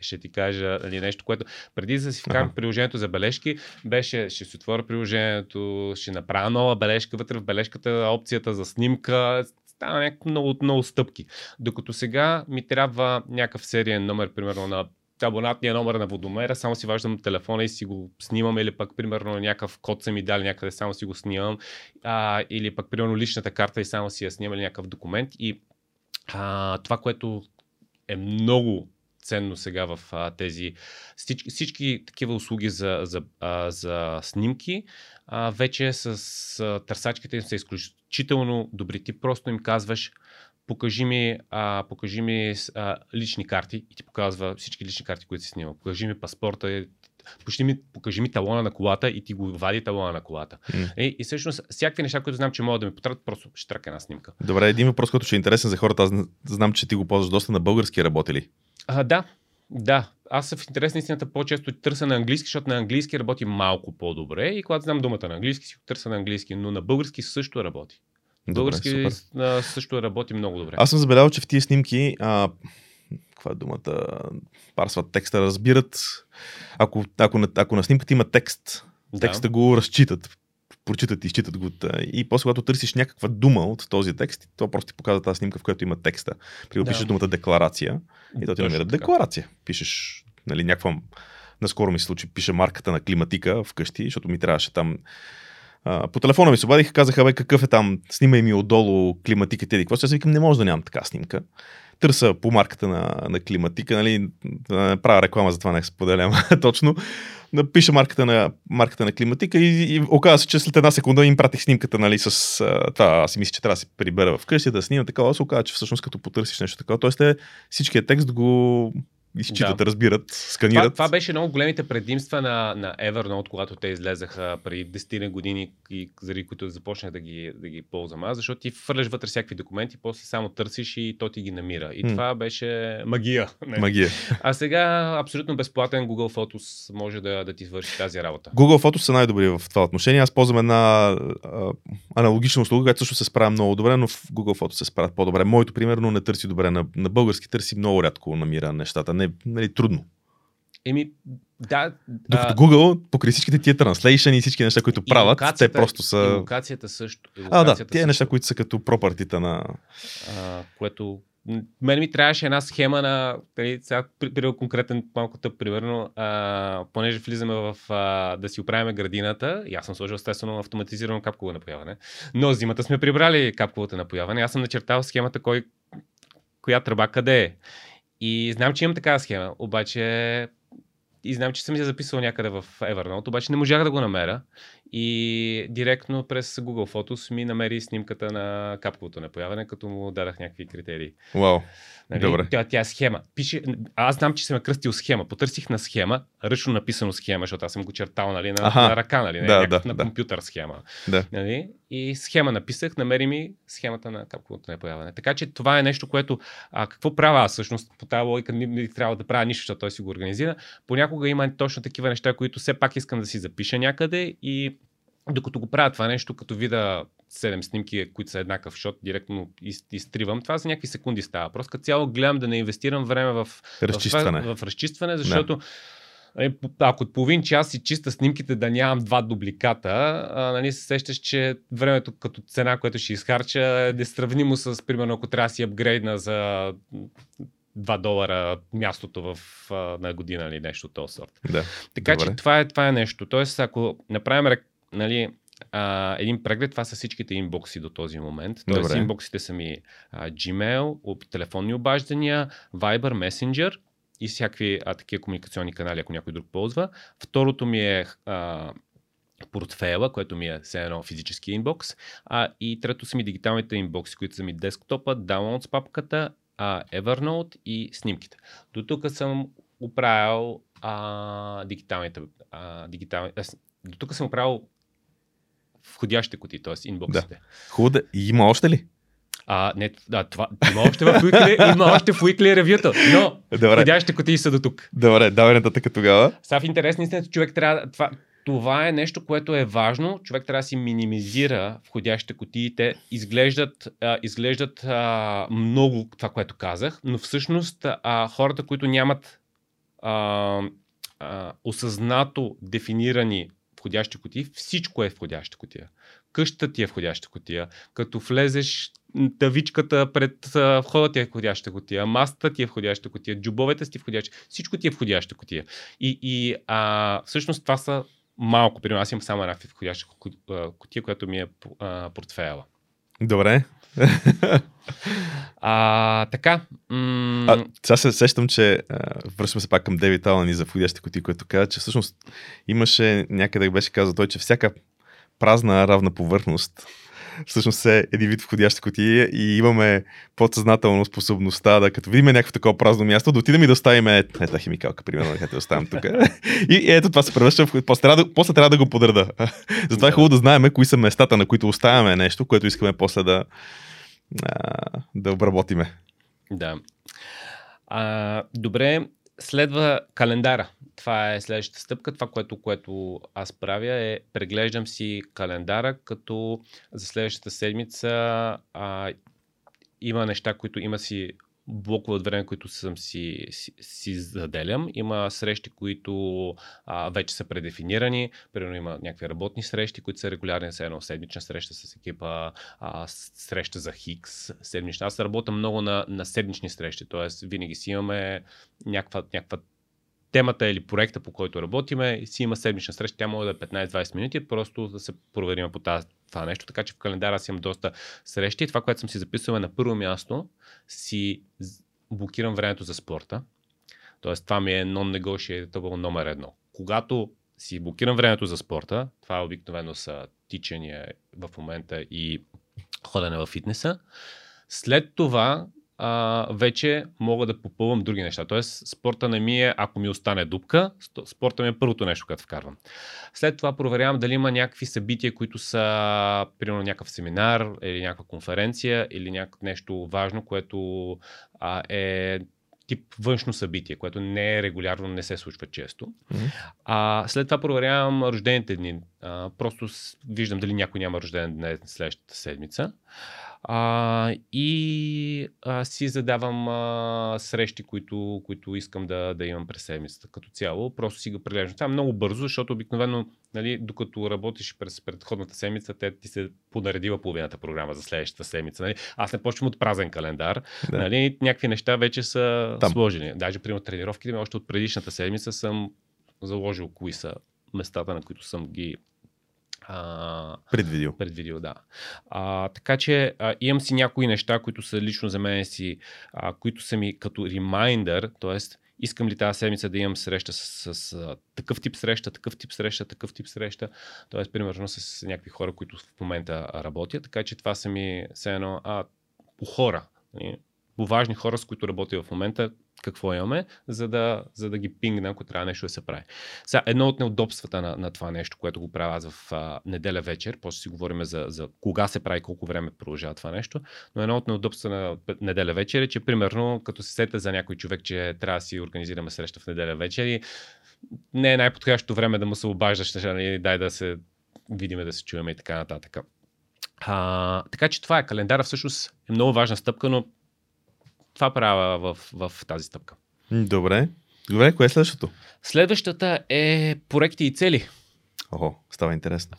Ще ти кажа нещо, което преди да си вкарам приложението за бележки, беше, ще си отворя приложението, ще направя нова бележка, вътре в бележката опцията за снимка, много стъпки. Докато сега ми трябва някакъв сериен номер, примерно на абонатния номер на водомера, само си важдам телефона и си го снимам, или пък примерно някакъв код са ми дали някъде, само си го снимам, или пък примерно личната карта и само си я снимам, или някакъв документ. И това, което е много ценно сега в тези всички такива услуги за снимки, вече с търсачките им са изключително добри. Ти просто им казваш, покажи ми лични карти и ти показва всички лични карти, които си снима. Покажи ми паспорта, покажи ми талона на колата и ти го вади талона на колата. И всъщност всякакви неща, които знам, че могат да ми потратят, просто ще тръка една снимка. Добре, един въпрос, който ще е интересен за хората. Аз знам, че ти го ползваш доста на български, работи ли? Да. Аз в интерес на истината по-често търся на английски, защото на английски работи малко по-добре и когато знам думата на английски, си търся на английски, но на български също работи. На български също работи много добре. Аз съм забелязал, че в тия снимки каква е думата? Парсват текста, разбират. Ако на снимката има текст, текста го разчитат. Прочитат и изчитат го. И после, когато търсиш някаква дума от този текст, то просто ти показва тази снимка, в която има текста. Пишеш думата декларация и то ти намира декларация. Пишеш, някаква... Наскоро ми се случи, пише марката на климатика вкъщи, защото ми трябваше там... по телефона ми се обадиха, казаха, какъв е там, снимай ми отдолу климатиката и какво. Аз викам, не може да нямам така снимка. Търса по марката на климатика, правя реклама, за това не споделям точно. Напиша марката на климатика и оказва се, че след една секунда им пратих снимката, с това. Аз си мисля, че трябва да се прибера вкъщи, да снимам такова. Аз се оказва, че всъщност като потърсиш нещо такова, т.е. всичкият текст го изчитат, разбират, сканират. Това беше много големите предимства на Evernote, когато те излезаха преди 10 години и заради които започнах да ги ползвам аз, защото ти фърляш вътре всякакви документи, после само търсиш и то ти ги намира. И това беше магия. А сега абсолютно безплатен Google Photos може да ти свърши тази работа. Google Photos са най-добри в това отношение. Аз ползвам една аналогична услуга, която също се справя много добре, но в Google Photos се справят по-добре. Моето, примерно, не търси добре на български, търси много рядко намира нещата. Трудно. Докато Google, покрай всичките тия транслейшън и всички неща, които правят, те просто са... И локацията също. Тия неща, които са като пропартита на... което... Мен ми трябваше една схема на... Сега при конкретен малко тъп, примерно, понеже влизаме в да си оправяме градината, и аз съм сложил естествено автоматизирано капково напояване, но зимата сме прибрали капковото напояване, аз съм начертал схемата коя тръба къде е. И знам, че имам такава схема, обаче и знам, че съм я записал някъде в Evernote, обаче не можах да го намеря и директно през Google Photos ми намери снимката на капковото напояване, като му дадах някакви критерии. Вау, нали? Добре. Тя е схема. Пише, аз знам, че съм кръстил схема. Потърсих на схема, ръчно написано схема, защото аз съм го чертал, нали, на ръка, нали, на компютър схема. Да. Нали? И схема написах, намери ми схемата на капковото напояване. Така че това е нещо, което какво правя аз всъщност по тази логика, не трябва да правя нищо, защото той си го организира. Понякога има точно такива неща, които все пак искам да си запиша някъде и докато го правя това нещо, като видя 7 снимки, които са еднакъв шот, директно изтривам. Това за някакви секунди става. Просто като цяло гледам да не инвестирам време в разчистване, защото ако от половин час си чиста снимките да нямам два дубликата, нали, се сещаш, че времето като цена, което ще изхарча, е несравнимо с, примерно, ако трябва да си апгрейдна за $2 мястото на година или нещо от този сорт. Да, така добре. Че това е нещо. Тоест, ако направим, нали, един преглед, това са всичките инбокси до този момент. Тоест, добре. Инбоксите са ми Gmail, телефонни обаждания, Viber, Messenger и всякакви такива комуникационни канали, ако някой друг ползва. Второто ми е портфейла, което ми е все едно физически инбокс. И трето са ми дигиталните инбокси, които са ми десктопа, downloads папката, Evernote и снимките. До тук съм оправил дигиталните. До тук съм оправил входящите кутии, т.е. инбоксите. Да. Хубаво. И има още ли? Това има още в Weekly Review-то, но входящите кутии са до тук. Добре, давай нататък тогава. Сега в интерес на истината, човек трябва това е нещо, което е важно. Човек трябва да си минимизира входящите кутии. Те изглеждат много това, което казах, но всъщност хората, които нямат осъзнато дефинирани входящи кутии, всичко е входяща кутия. Къщата ти е входяща кутия, като влезеш тавичката пред входа ти е входяща кутия, масата ти е входяща кутия, джобовете си входяща, всичко ти е входяща кутия. И всъщност това са малко, при нас имам само една входяща кутия, която ми е портфейла. Добре. Така. Сега се сещам, че връщам се пак към Дейвид Алън и за входящите кутии, което каза, че всъщност имаше някъде, беше казал той, че всяка празна равна повърхност всъщност е един вид входящи кутии и имаме подсъзнателно способността да, като видим някакво такова празно място, да отидем и да оставим ета химикалка, примерно, да оставим тук. И ето това се превръща в... После трябва да го подреда. Затова е хубаво да знаем кои са местата, на които оставяме нещо, което искаме после да обработиме. Да. Добре, следва календара. Това е следващата стъпка. Това, което аз правя е преглеждам си календара, като за следващата седмица има неща, които има си блокове от време, които съм си заделям. Има срещи, които вече са предефинирани. Примерно има някакви работни срещи, които са регулярни, са едно седмична среща с екипа, среща за Хикс, седмична. Аз работя много на седмични срещи, т.е. винаги си имаме някаква темата или проекта, по който работиме, и си има седмична среща, тя може да е 15-20 минути, просто да се проверим по това нещо, така че в календара си имам доста срещи. Това, което съм си записал, е на първо място, си блокирам времето за спорта, т.е. това ми е non-negotiable номер 1. Когато си блокирам времето за спорта, това обикновено са тичания в момента и ходене във фитнеса, след това вече мога да попълвам други неща. Тоест, спорта не ми е, ако ми остане дупка, спорта ми е първото нещо, което вкарвам. След това проверявам дали има някакви събития, които са, примерно, някакъв семинар или някаква конференция или някакво нещо важно, което е тип външно събитие, което не е регулярно, не се случва често. Mm-hmm. След това проверявам рождените дни. Просто виждам дали някой няма рожден ден следващата седмица. Си задавам срещи, които искам да имам през седмицата като цяло. Просто си го прилежам. Това е много бързо, защото обикновено, нали, докато работиш през предходната седмица, те ти се понаредила половината програма за следващата седмица. Нали? Аз не почвам от празен календар. Да. Нали? Някакви неща вече са сложени. Даже при тренировките ми още от предишната седмица съм заложил кои са местата, на които съм ги предвидил, да. Така че имам си някои неща, които са лично за мен, които са ми като ремайндър, т.е. искам ли тази седмица да имам среща с такъв тип среща. Тоест, примерно с някакви хора, които в момента работят. Така че това са ми все едно по хора, по важни хора, с които работя в момента, какво имаме, за да ги пингна, ако трябва нещо да се прави. Сега, едно от неудобствата на това нещо, което го правя аз в неделя вечер, после си говорим за кога се прави, колко време продължава това нещо, но едно от неудобствата на неделя вечер е, че примерно, като се сета за някой човек, че трябва да си организираме среща в неделя вечер и не е най-подходящото време да му се обаждаш, дай да се видиме, да се чуем и така нататък. Така че това е, календара всъщност е много важна стъпка, но това правя в тази стъпка. Добре, кое е следващото? Следващата е проекти и цели. Охо, става интересно.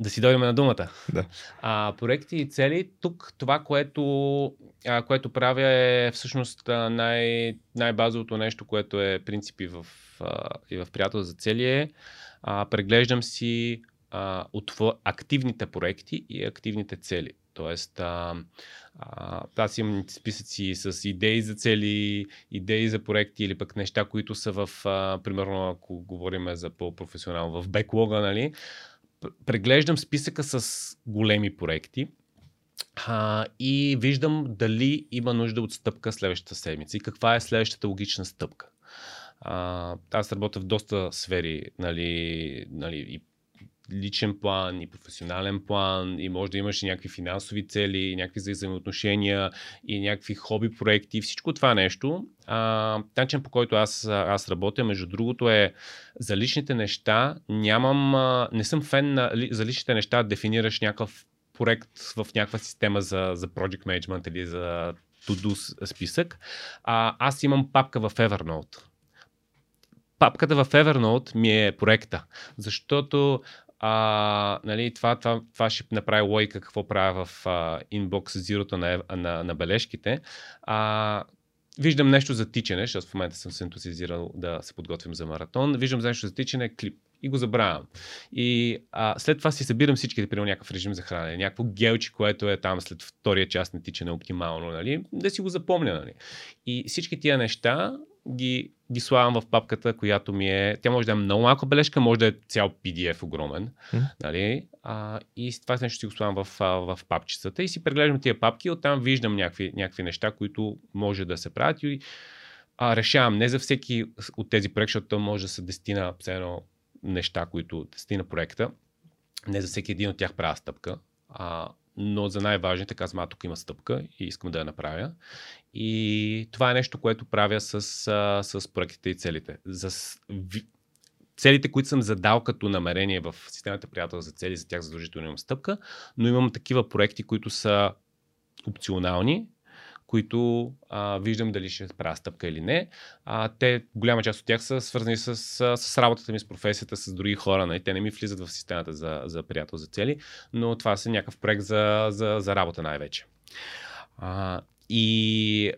Да си дойдем на думата. Да. Проекти и цели, тук това, което правя е всъщност най-базовото нещо, което е принципи и в Приятел за цели е. Преглеждам си активните проекти и активните цели. Тоест, аз имам списъци с идеи за цели, идеи за проекти или пък неща, които са примерно, ако говорим за по-професионално, в беклога, нали, преглеждам списъка с големи проекти и виждам дали има нужда от стъпка следващата седмица и каква е следващата логична стъпка. Аз работя в доста сфери, нали, и личен план и професионален план и може да имаш и някакви финансови цели, и някакви взаимоотношения и някакви хобби проекти, всичко това нещо. Начин, по който аз работя, между другото, е за личните неща не съм фен за личните неща дефинираш някакъв проект в някаква система за project management или за to-do списък. Аз имам папка в Evernote. Папката в Evernote ми е проекта, защото нали, това ще направи лойка какво правя в инбокс зирото на бележките. Виждам нещо за тичане, защото в момента съм се ентусизирал да се подготвим за маратон. Виждам нещо за тичане, клип и го забравям. И след това си събирам всичките, да приемам някакъв режим за хранене, някакво гелче, което е там след втория част на тичане оптимално, нали, да си го запомня. Нали. И всички тия неща ги слагам в папката, която ми е... Тя може да е много малка бележка, може да е цял PDF огромен. Нали? И това нещо си го слагам в папчицата и си преглеждам тия папки, оттам виждам някакви неща, които може да се правят и решавам не за всеки от тези проекти, защото може да са 10 неща, 10 проекта. Не за всеки един от тях правя стъпка. Но за най-важните, казвам, тук има стъпка и искам да я направя. И това е нещо, което правя с проектите и целите. Целите, които съм задал като намерение в системата Приятел за цели, за тях задължително имам стъпка, но имам такива проекти, които са опционални, които виждам дали ще правя стъпка или не. Голяма част от тях са свързани с работата ми, с професията, с други хора. Нали? Те не ми влизат в системата за Приятел за цели, но това са някакъв проект за работа най-вече. И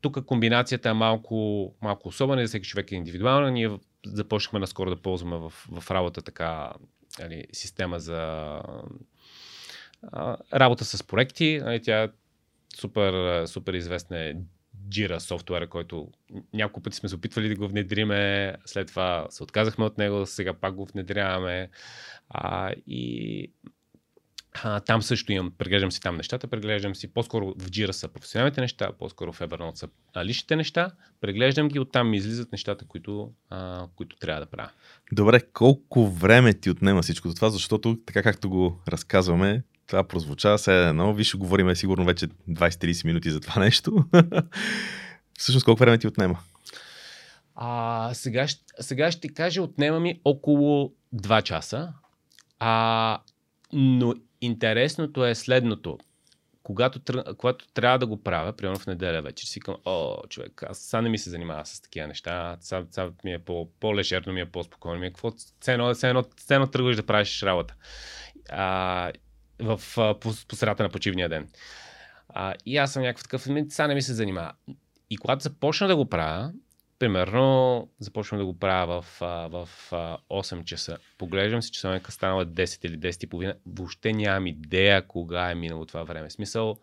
тук комбинацията е малко особена, за всеки човек е индивидуална. Ние започнахме наскоро да ползваме в работа така, нали, система за работа с проекти. Нали? Тя супер, супер известна е Jira софтуера, който няколко пъти сме се опитвали да го внедриме, след това се отказахме от него, сега пак го внедряваме. Там също преглеждам си там нещата, преглеждам си, по-скоро в Jira са професионалните неща, по-скоро в Evernote са личните неща, преглеждам ги, оттам ми излизат нещата, които трябва да правя. Добре, колко време ти отнема всичко това, защото така както го разказваме, това прозвуча, сега едно, виж, говорим сигурно вече 20-30 минути за това нещо. Всъщност колко време ти отнема? Сега ще кажа, отнема ми около 2 часа, но интересното е следното. Когато трябва да го правя, примерно в неделя вечер, си към, човек, аз сега не ми се занимава с такива неща, сега ми е по-лежерно, ми е по-спокойно, ми е какво, цено тръгваш да правиш работа. По средата на почивния ден. И аз съм някакъв такъв, сега не ми се занимава. И когато започна да го правя, примерно започвам да го правя в 8 часа, поглеждам си, че съм станала 10 или 10 и половина, въобще нямам идея кога е минало това време. Смисъл,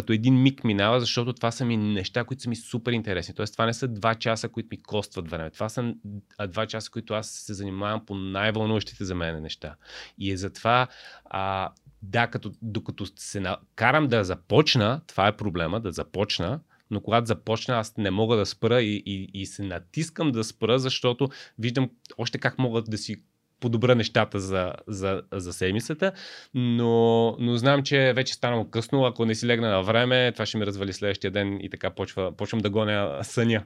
като един миг минава, защото това са ми неща, които са ми супер интересни. Тоест това не са 2 часа, които ми костват време. Това са 2 часа, които аз се занимавам по най-вълнуващите за мен неща. И е затова, да, докато се карам да започна, това е проблема, да започна, но когато започна, аз не мога да спра и се натискам да спра, защото виждам още как мога да си подобра нещата за седмицата, но знам, че вече станало късно, ако не си легна на време, това ще ми развали следващия ден и така почвам да гоня съня.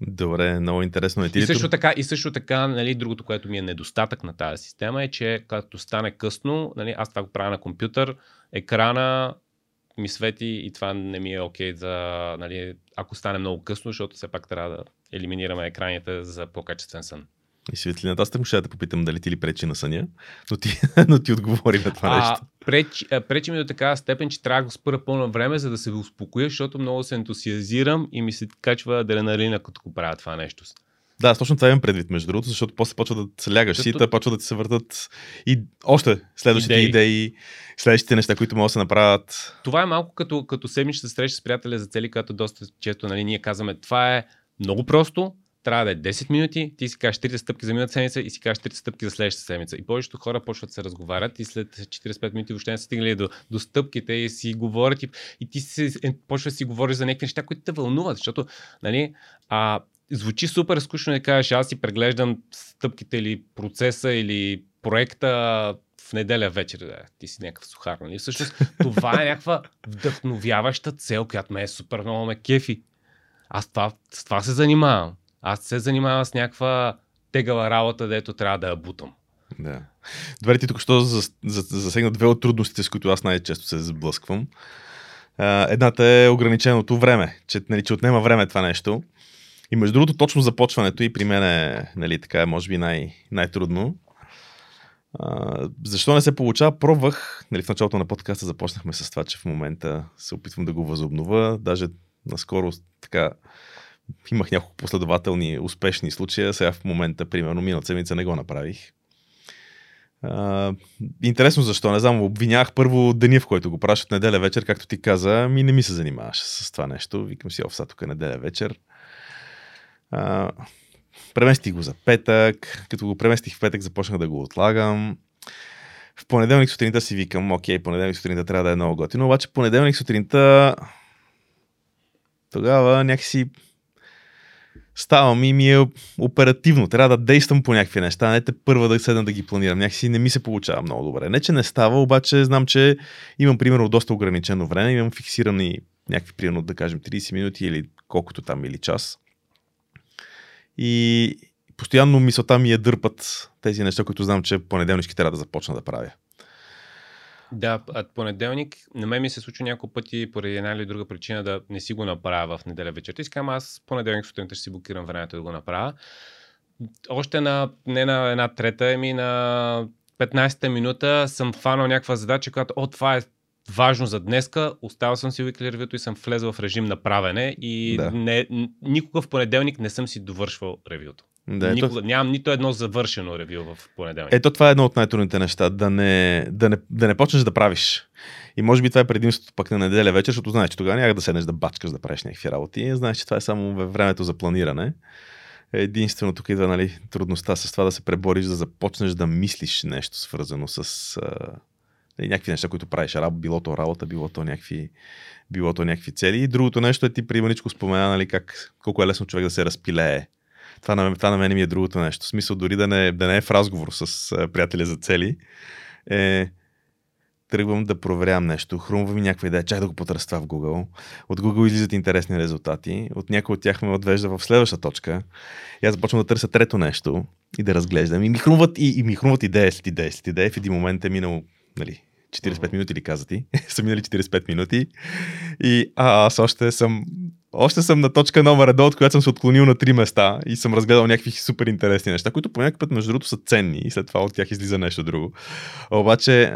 Добре, много интересно е ти. И също така, нали, другото, което ми е недостатък на тази система е, че като стане късно, нали, аз това го правя на компютър, екрана ми свети и това не ми е окей за, нали, ако стане много късно, защото все пак трябва да елиминираме екраните за по-качествен сън. И светлината, аз ще да попитам дали ти ли пречи на съня, но ти отговори на това нещо. Пречи ми до такава степен, че трябва да го спра пълно време, за да се успокоя, защото много се ентусиазирам и ми се качва адреналина, като го правя това нещо. Да, точно това имам предвид, между другото, защото после почва да се лягаш защото... и почва да ти се въртат и още следващите идеи, следващите неща, които могат да се направят. Това е малко като седмична среща с приятеля за цели, която доста често, нали, ние казваме, това е много просто. Трябва да е 10 минути, ти си кажеш 30 стъпки за миналата седмица и си кажеш 30 стъпки за следващата седмица. И повечето хора почват да се разговарят и след 45 минути въобще не са стигнали до стъпките и си говорят и ти почва да си говориш за някакви неща, които те вълнуват, защото, нали, звучи супер скучно да кажеш, аз си преглеждам стъпките или процеса или проекта в неделя вечер, да, ти си някакъв сухар, нали? Всъщност това е някаква вдъхновяваща цел, която ме е супер много ме кефи. Аз с това се занимавам. Аз се занимавам с някаква тегава работа, дето трябва да я бутам. Да. Добре, ти току-що засегна две от трудностите, с които аз най-често се сблъсквам. Едната е ограниченото време, че отнема време това нещо. И между другото, точно започването и при мен е, нали, така, може би най-трудно. Защо не се получава? Пробвах, нали, в началото на подкаста започнахме с това, че в момента се опитвам да го възобновя. Даже наскоро така... Имах няколко последователни успешни случая, сега в момента, примерно, миналата седмица не го направих. Интересно защо, не знам, обвинявах първо деня, в който го правиш, от неделя вечер, както ти каза, ми не ми се занимаваш с това нещо, викам си, овса, тук е неделя вечер. Преместих го за петък, като го преместих в петък започнах да го отлагам. В понеделник сутринта си викам, окей, понеделник сутринта трябва да е много готино, обаче понеделник сутринта тогава някакси ставам и ми е оперативно. Трябва да действам по някакви неща, не те първа да седна да ги планирам. Някакси не ми се получава много добре. Не, че не става, обаче знам, че имам примерно доста ограничено време. Имам фиксирани някакви, примерно, да кажем 30 минути или колкото там, или час. И постоянно мисълта ми е дърпат тези неща, които знам, че понеделнички трябва да започна да правя. Да, от понеделник на мен ми се случва няколко пъти поради една или друга причина да не си го направя в неделя вечерта. Искам аз понеделник сутринта ще си блокирам времето да го направя. Още не на една трета, ами на 15-та минута съм фанал някаква задача, която това е важно за днеска. Оставил съм си Weekly Review и съм влезъл в режим на правене и да. Никога в понеделник не съм си довършвал ревюто. Да, нямам нито едно завършено ревю в понеделник. Ето това е едно от най-трудните неща, да не почнеш да правиш. И може би това е предимството пък на неделя вечер, защото знаеш, че тогава няма да седнеш да бачкаш да правиш някакви работи. Знаеш, че това е само времето за планиране. Единствено тук идва, нали, трудността с това да се пребориш, да започнеш да мислиш нещо свързано с някакви неща, които правиш. Било то работа, било то някакви цели. И другото нещо е ти при маничко спомена, нали, колко е лесно човек да се разпилее. Това на мен ми е другото нещо. В смисъл, дори да не е в разговор с приятеля за цели, тръгвам да проверявам нещо. Хрумва ми някаква идея, чай да го потърства в Google. От Google излизат интересни резултати. От някой от тях ме отвежда в следваща точка. И аз започвам да търся трето нещо и да разглеждам. И ми хрумват, идея след идея след идея. В един момент е минало, нали, 45 минути ли каза ти? Са минали 45 минути. И аз още съм на точка номер 1, от която съм се отклонил на 3 места и съм разгледал някакви супер интересни неща, които по някакъв път, между другото, са ценни и след това от тях излиза нещо друго. Обаче,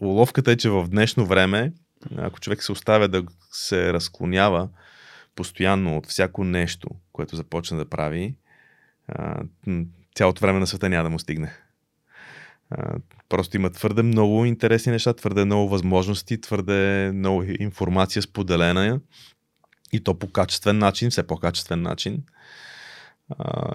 уловката е, че в днешно време, ако човек се оставя да се разклонява постоянно от всяко нещо, което започне да прави, цялото време на света няма да му стигне. Просто има твърде много интересни неща, твърде много възможности, твърде много информация споделена и то по качествен начин, все по-качествен начин.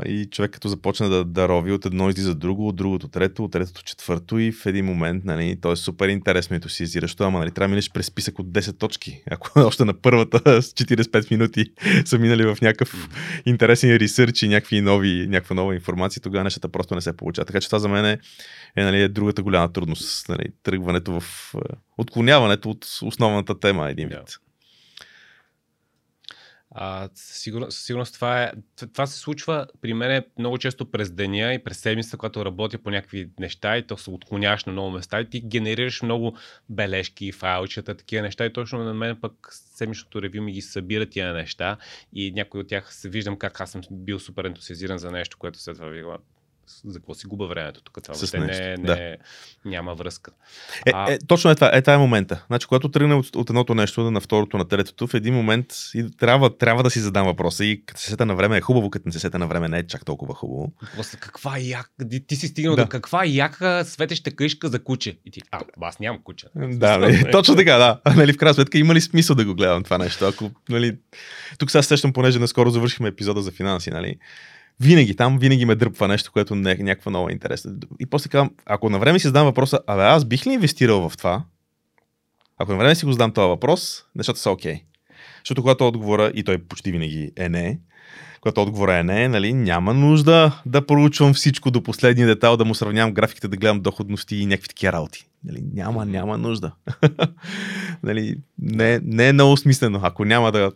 И човек като започне да рови от едно излиза друго, от другото трето, от третото четвърто и в един момент, нали, то е супер интересно и то си изиращо, ама нали, трябва да минеш през списък от 10 точки, ако още на първата с 45 минути са минали в някакъв интересен ресърч и някаква нова информация, тогава нещата просто не се получават. Така че това за мен е нали, другата голяма трудност, нали, тръгването в отклоняването от основната тема един вид. Yeah. Сигурност това се случва при мен много често през деня и през седмица, когато работя по някакви неща и то се отклоняваш на много места и ти генерираш много бележки, файлчета, такива неща и точно на мен пък седмичното ревю ми ги събира тия неща и някои от тях се виждам как аз съм бил супер ентусиазиран за нещо, което след това вигла. За какво си губа времето тук? Няма връзка. Точно е това. Това е момента. Значи, когато тръгна от едното нещо на второто, на третото, в един момент и трябва да си задам въпроса. И като се сета на време е хубаво, като не се сета на време не е чак толкова хубаво. После каква яка... Ти си стигнал до каква яка светеща къща за куче. И ти, аз нямам куче. Точно така, да. Нали, в крайна сметка има ли смисъл да го гледам това нещо? Ако, нали... Тук сега сещам, понеже наскоро завършихме епизода за финанси, нали? Винаги ме дърпва нещо, което не е някаква нова интересна. И после казвам, ако навреме си задам въпроса, аз бих ли инвестирал в това? Ако навреме си го задам този въпрос, нещата са окей. Защото когато отговора, и той почти винаги е не, когато отговора е не, нали, няма нужда да проучвам всичко до последния детайл, да му сравнявам графиките, да гледам доходности и някакви такива работи. Нали, няма нужда. Нали, не е много смислено. Ако няма да...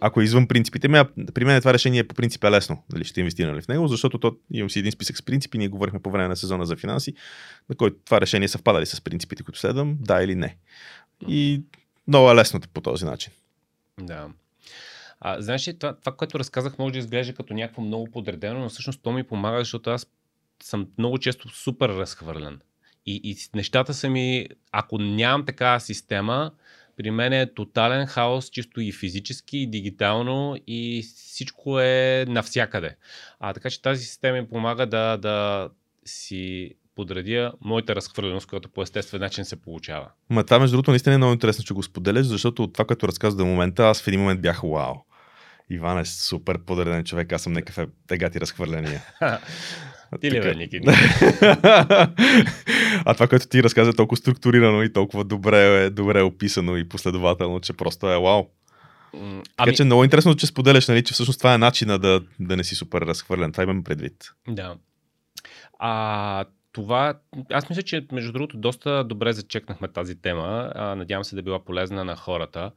Ако извън принципите, при мен това решение по принцип е лесно, дали ще инвестирам ли в него, защото имам си един списък с принципи, ние говорихме по време на сезона за финанси, на който това решение съвпада ли с принципите, които следвам, да или не. И много е лесно по този начин. Да. Знаеш ли, това, което разказах, може да изглежда като някакво много подредено, но всъщност то ми помага, защото аз съм много често супер разхвърлен. И нещата са ми, ако нямам такава система, при мен е тотален хаос, чисто и физически, и дигитално, и всичко е навсякъде. Така че тази система ми помага да си подредя моята разхвърленост, която по естествен начин се получава. Това между другото наистина е много интересно, че го споделяш, защото от това, което разказвам до момента, аз в един момент бях вау. Иван е супер подреден човек, аз съм някакъв тегати разхвърления. Ти ли бе, Ники? Това, което ти разказа, е толкова структурирано и толкова добре описано и последователно, че просто е вау. Така че много интересно, че споделяш, нали, че всъщност това е начина да не си супер разхвърлен. Това имам предвид. Да. Това, аз мисля, че между другото доста добре зачекнахме тази тема. Надявам се да била полезна на хората.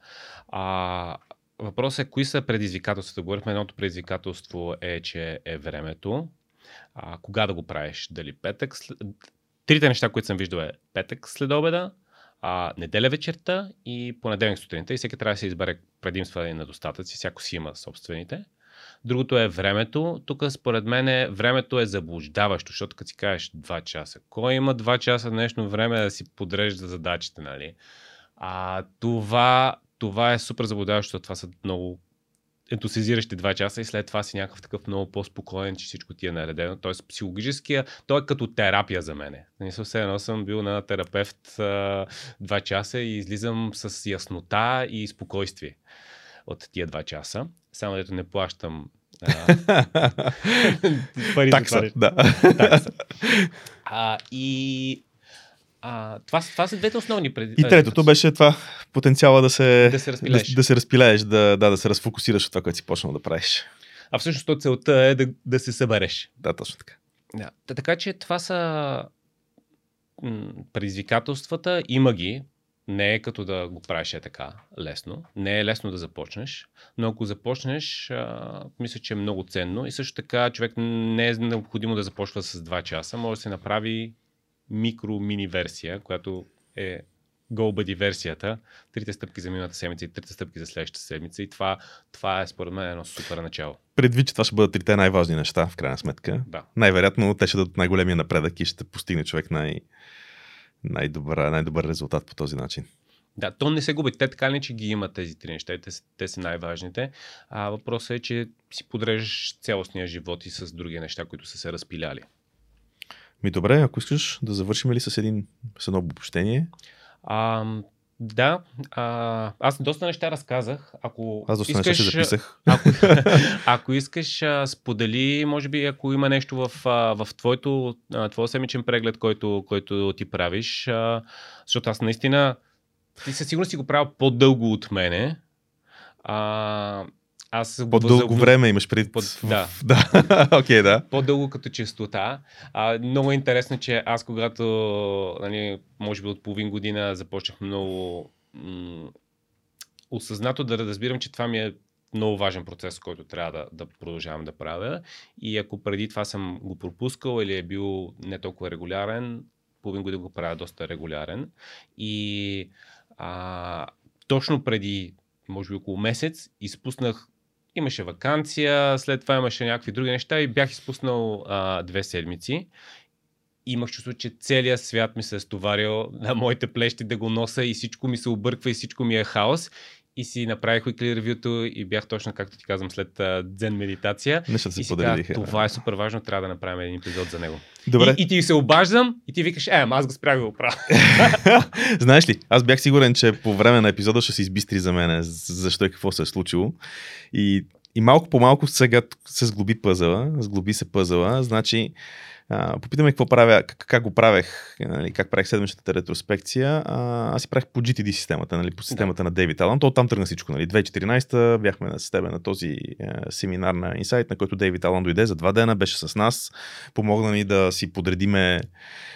Въпросът е, кои са предизвикателствата? Говорихме, едното предизвикателство е, че е времето. Кога да го правиш? Дали петък? Трите неща, които съм виждал е петък след обеда, неделя вечерта и понеделник сутринта. И всеки трябва да се избере предимства и недостатъци, всяко си има собствените. Другото е времето. Тук според мен времето е заблуждаващо, защото като си кажеш 2 часа. Кой има 2 часа днешно време да си подрежда задачите, нали? Това е супер заблуждаващо, това са много ентусизиращи 2 часа и след това си някакъв такъв много по-спокоен, че всичко ти е наредено. Тоест психологическия, той е като терапия за мене. Не съм бил на терапевт 2 часа и излизам с яснота и спокойствие от тия 2 часа. Само дето не плащам пари. Такса, да. Такса. Това са двете основни предизвикателства. И третото беше това потенциала да се разпилееш, да се разфокусираш от това, което си почнал да правиш. А всъщност целта е да се събереш. Да, точно така. Да. Така че това са предизвикателствата, има ги. Не е като да го правиш така лесно. Не е лесно да започнеш, но ако започнеш, мисля, че е много ценно и също така човек не е необходимо да започва с 2 часа. Може да се направи микро-мини версия, която е GoBuddy версията. 3 стъпки за миналата седмица и 3 стъпки за следващата седмица. И това е според мен едно супер начало. Предвид, че това ще бъдат 3 най-важни неща, в крайна сметка. Да. Най-вероятно те ще дадат най-големия напредък и ще постигне човек най-добър резултат по този начин. Да, то не се губи. Те така не, че ги имат тези 3 неща. Те са най-важните. Въпросът е, че си подреждаш цялостния живот и с други неща, които са се разпиляли. Ми добре, ако искаш да завършим ли с едно обобщение? Да, аз доста неща разказах. Ако искаш, сподели, може би, ако има нещо в твой седмичен преглед, който ти правиш, защото аз наистина, ти със сигурност си го правил по-дълго от мене. По-дълго време имаш преди. Да. По-дълго като честота. Много е интересно, че аз, когато, може би от половин година, започнах много осъзнато да разбирам, че това ми е много важен процес, който трябва да продължавам да правя. И ако преди това съм го пропускал или е бил не толкова регулярен, половин година го правя доста регулярен. И точно преди може би около месец, изпуснах, имаше ваканция, след това имаше някакви други неща и бях изпуснал 2 седмици. Имах чувство, че целият свят ми се е стоварил на моите плещи да го носа и всичко ми се обърква и всичко ми е хаос. И си направих Weekly Review и бях точно, както ти казвам, след дзен медитация. Това е супер важно, трябва да направим един епизод за него. Добре. И ти се обаждам и ти викаш, аз го спрях да го правя. Знаеш ли, аз бях сигурен, че по време на епизода ще се избистри за мене, защо и какво се е случило. И малко по малко сега се сглоби пъзела. Значи, попитаме какво правя, как го правех, как правих седмичната ретроспекция. Аз си правих по GTD системата, по системата на Дейвид Алън. То оттам тръгна всичко. 2014 бяхме с тебе на този семинар на Insight, на който Дейвид Алън дойде за 2 дена, беше с нас, помогна ни да си подредиме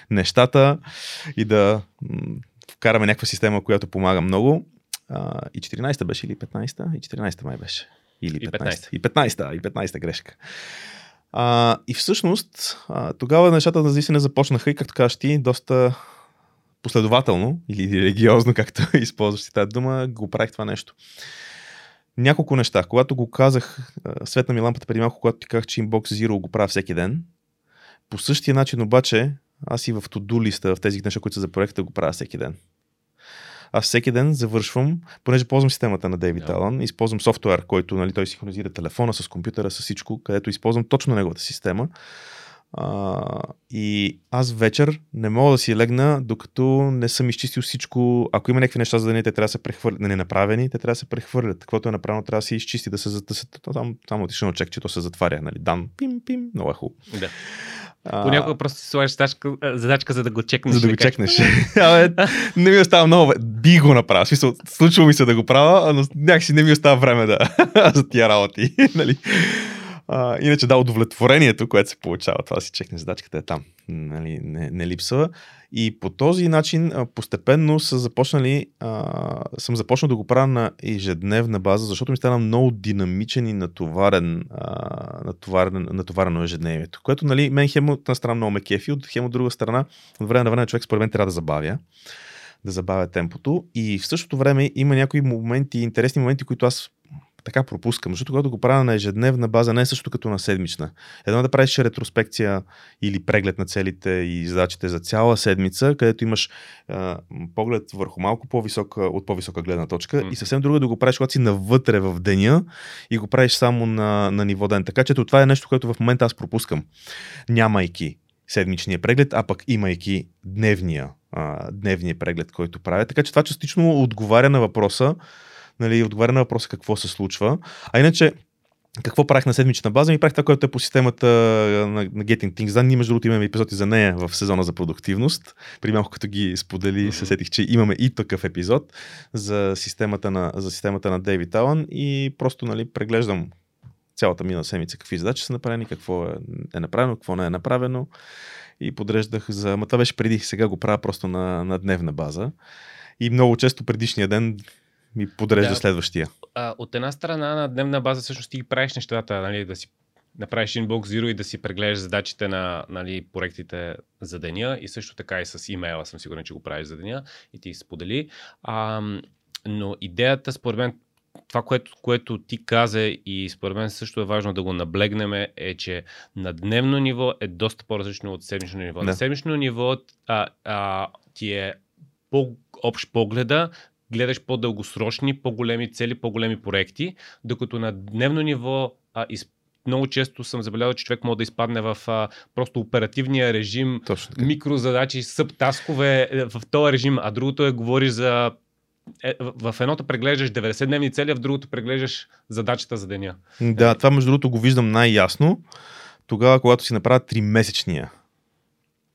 нещата и да вкараме някаква система, която помага много. И 14-та беше или 15-та? И 14-та май беше. Или 15-та. И 15-та грешка. И всъщност тогава нещата наистина започнаха и, както кажеш ти, доста последователно или религиозно, както използваш си тази дума, го правих това нещо. Няколко неща. Когато го казах, светна ми лампата преди малко, когато ти казах, че Inbox Zero го правя всеки ден, по същия начин обаче аз и в to-do листа, в тези неща, които са за проекта, го правя всеки ден. Аз всеки ден завършвам, понеже ползвам системата на Дейвид Алън, използвам софтуер, който той синхронизира телефона с компютъра, с всичко, където използвам точно неговата система. И аз вечер не мога да си легна, докато не съм изчистил всичко. Ако има някакви неща за деня, те трябва да се прехвърлят. Не направени, те трябва да се прехвърлят. Каквото е направено, трябва да се изчисти, да се затъсат. Там отишено чек, че то се затваря. Дан, пим, много е хубаво. Да. Понякога просто си слагаш задачка, за да го чекнеш. Не ми остава много. Би го направя. Случва ми се да го правя, но някакси не ми остава време за тия работи. Иначе удовлетворението, което се получава, това си чекне задачката е там. Не липсва. И по този начин постепенно съм започнал да го правя на ежедневна база, защото ми стана много динамичен и натоварено ежедневието. Което, мен хем от една страна много ме кефи, хем от друга страна, от време на време човек според мен трябва да забавя. Да забавя темпото. И в същото време има някои моменти, интересни моменти, които аз така пропускам, защото когато го правя на ежедневна база, не е също като на седмична. Едно да правиш ретроспекция или преглед на целите и задачите за цяла седмица, където имаш поглед върху малко от по-висока гледна точка и съвсем друго да го правиш, когато си навътре в деня и го правиш само на ниво ден. Така че това е нещо, което в момента аз пропускам. Нямайки седмичния преглед, а пък имайки дневния преглед, който правя. Така че това частично отговаря на въпроса, отговаря на въпроса какво се случва. А иначе, какво правих на седмична база? Ми правих това, което е по системата на Getting Things Done. Ние, между другото, имаме епизоди за нея в сезона за продуктивност. При малко като ги сподели, се сетих, че имаме и такъв епизод за системата на Дейвид Алън и просто преглеждам цялата минала седмица какви задачи са направени, какво е направено, какво не е направено и подреждах ама това беше преди, сега го правя просто на дневна база и много често предишния ден ми подрежда следващия. От една страна на дневна база всъщност ти ги правиш нещата, да си направиш Inbox Zero и да си прегледаш задачите на проектите за деня и също така и с имейла съм сигурен, че го правиш за деня и ти сподели. Но идеята според мен, това, което ти каза и според мен също е важно да го наблегнем, е, че на дневно ниво е доста по-различно от седмично ниво. Да. На седмично ниво ти е по-общ погледа, гледаш по-дългосрочни, по-големи цели, по-големи проекти, докато на дневно ниво много често съм забелязал, че човек може да изпадне в просто оперативния режим, микрозадачи, събтаскове в този режим, а другото е говориш за... В едното преглеждаш 90-дневни цели, а в другото преглеждаш задачата за деня. Да, това между другото го виждам най-ясно тогава, когато си направя 3-месечния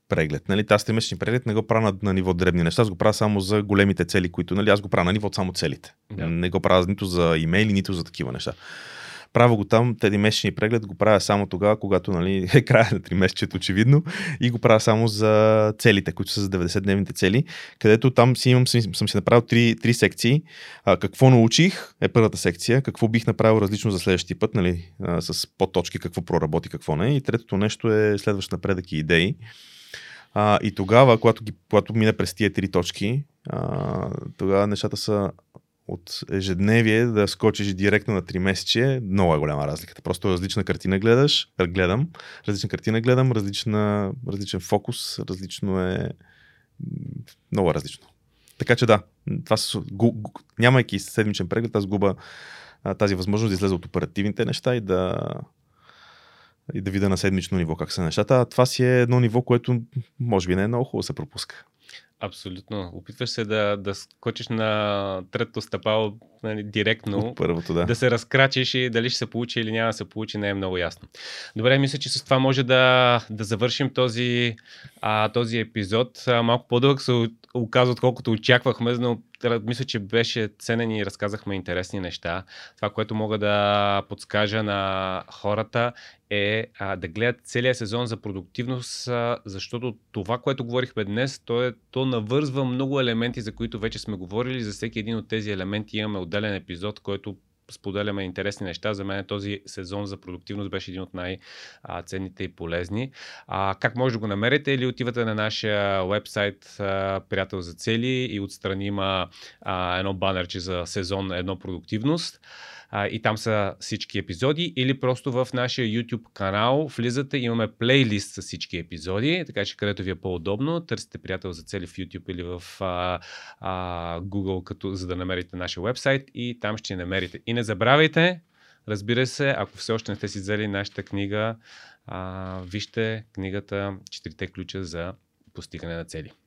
преглед. Нали? Аз 3-месечния преглед не го правя на ниво дребни неща, аз го правя само за големите цели, които... Нали? Аз го правя на ниво само целите. Да. Не го правя нито за имейли, нито за такива неща. Правя го там, 3-месечния преглед го правя само тогава, когато нали, е края на 3 месечето, очевидно, и го правя само за целите, които са за 90-дневните цели, където там съм си направил 3 секции. Какво научих е първата секция, какво бих направил различно за следващия път, нали, с подточки, какво проработи, какво не. И третото нещо е следващ напредък и идеи. И тогава, когато мина през тия 3 точки, тогава нещата са... От ежедневие да скочиш директно на 3 месече, много е голяма разликата. Просто различна картина гледам, различна картина гледам, различен фокус, много различно. Така че да, това с... нямайки седмичен преглед, аз губа тази възможност да излезе от оперативните неща и да видя на седмично ниво как са нещата. Това си е едно ниво, което може би не е много хубаво да се пропуска. Абсолютно. Опитваш се да скочиш на третото стъпало, нали, директно. От първото, да. Да се разкрачиш и дали ще се получи или няма да се получи, не е много ясно. Добре, мисля, че с това може да завършим този епизод. Малко по-дълъг се оказва, отколкото очаквахме, но мисля, че беше ценен и разказахме интересни неща. Това, което мога да подскажа на хората е да гледат целия сезон за продуктивност, защото това, което говорихме днес, то навързва много елементи, за които вече сме говорили. За всеки един от тези елементи имаме отделен епизод, който споделяме интересни неща. За мен този сезон за продуктивност беше един от най-ценните и полезни. Как може да го намерите? Или отивате на нашия уебсайт Приятел за цели и отстрани има едно банерче за сезон 1 продуктивност. И там са всички епизоди, или просто в нашия YouTube канал влизате, имаме плейлист с всички епизоди, така че където ви е по-удобно, търсите Приятел за цели в YouTube или в Google, за да намерите нашия уебсайт и там ще намерите. И не забравяйте, разбира се, ако все още не сте си взели нашата книга, вижте книгата 4-те ключа за постигане на цели.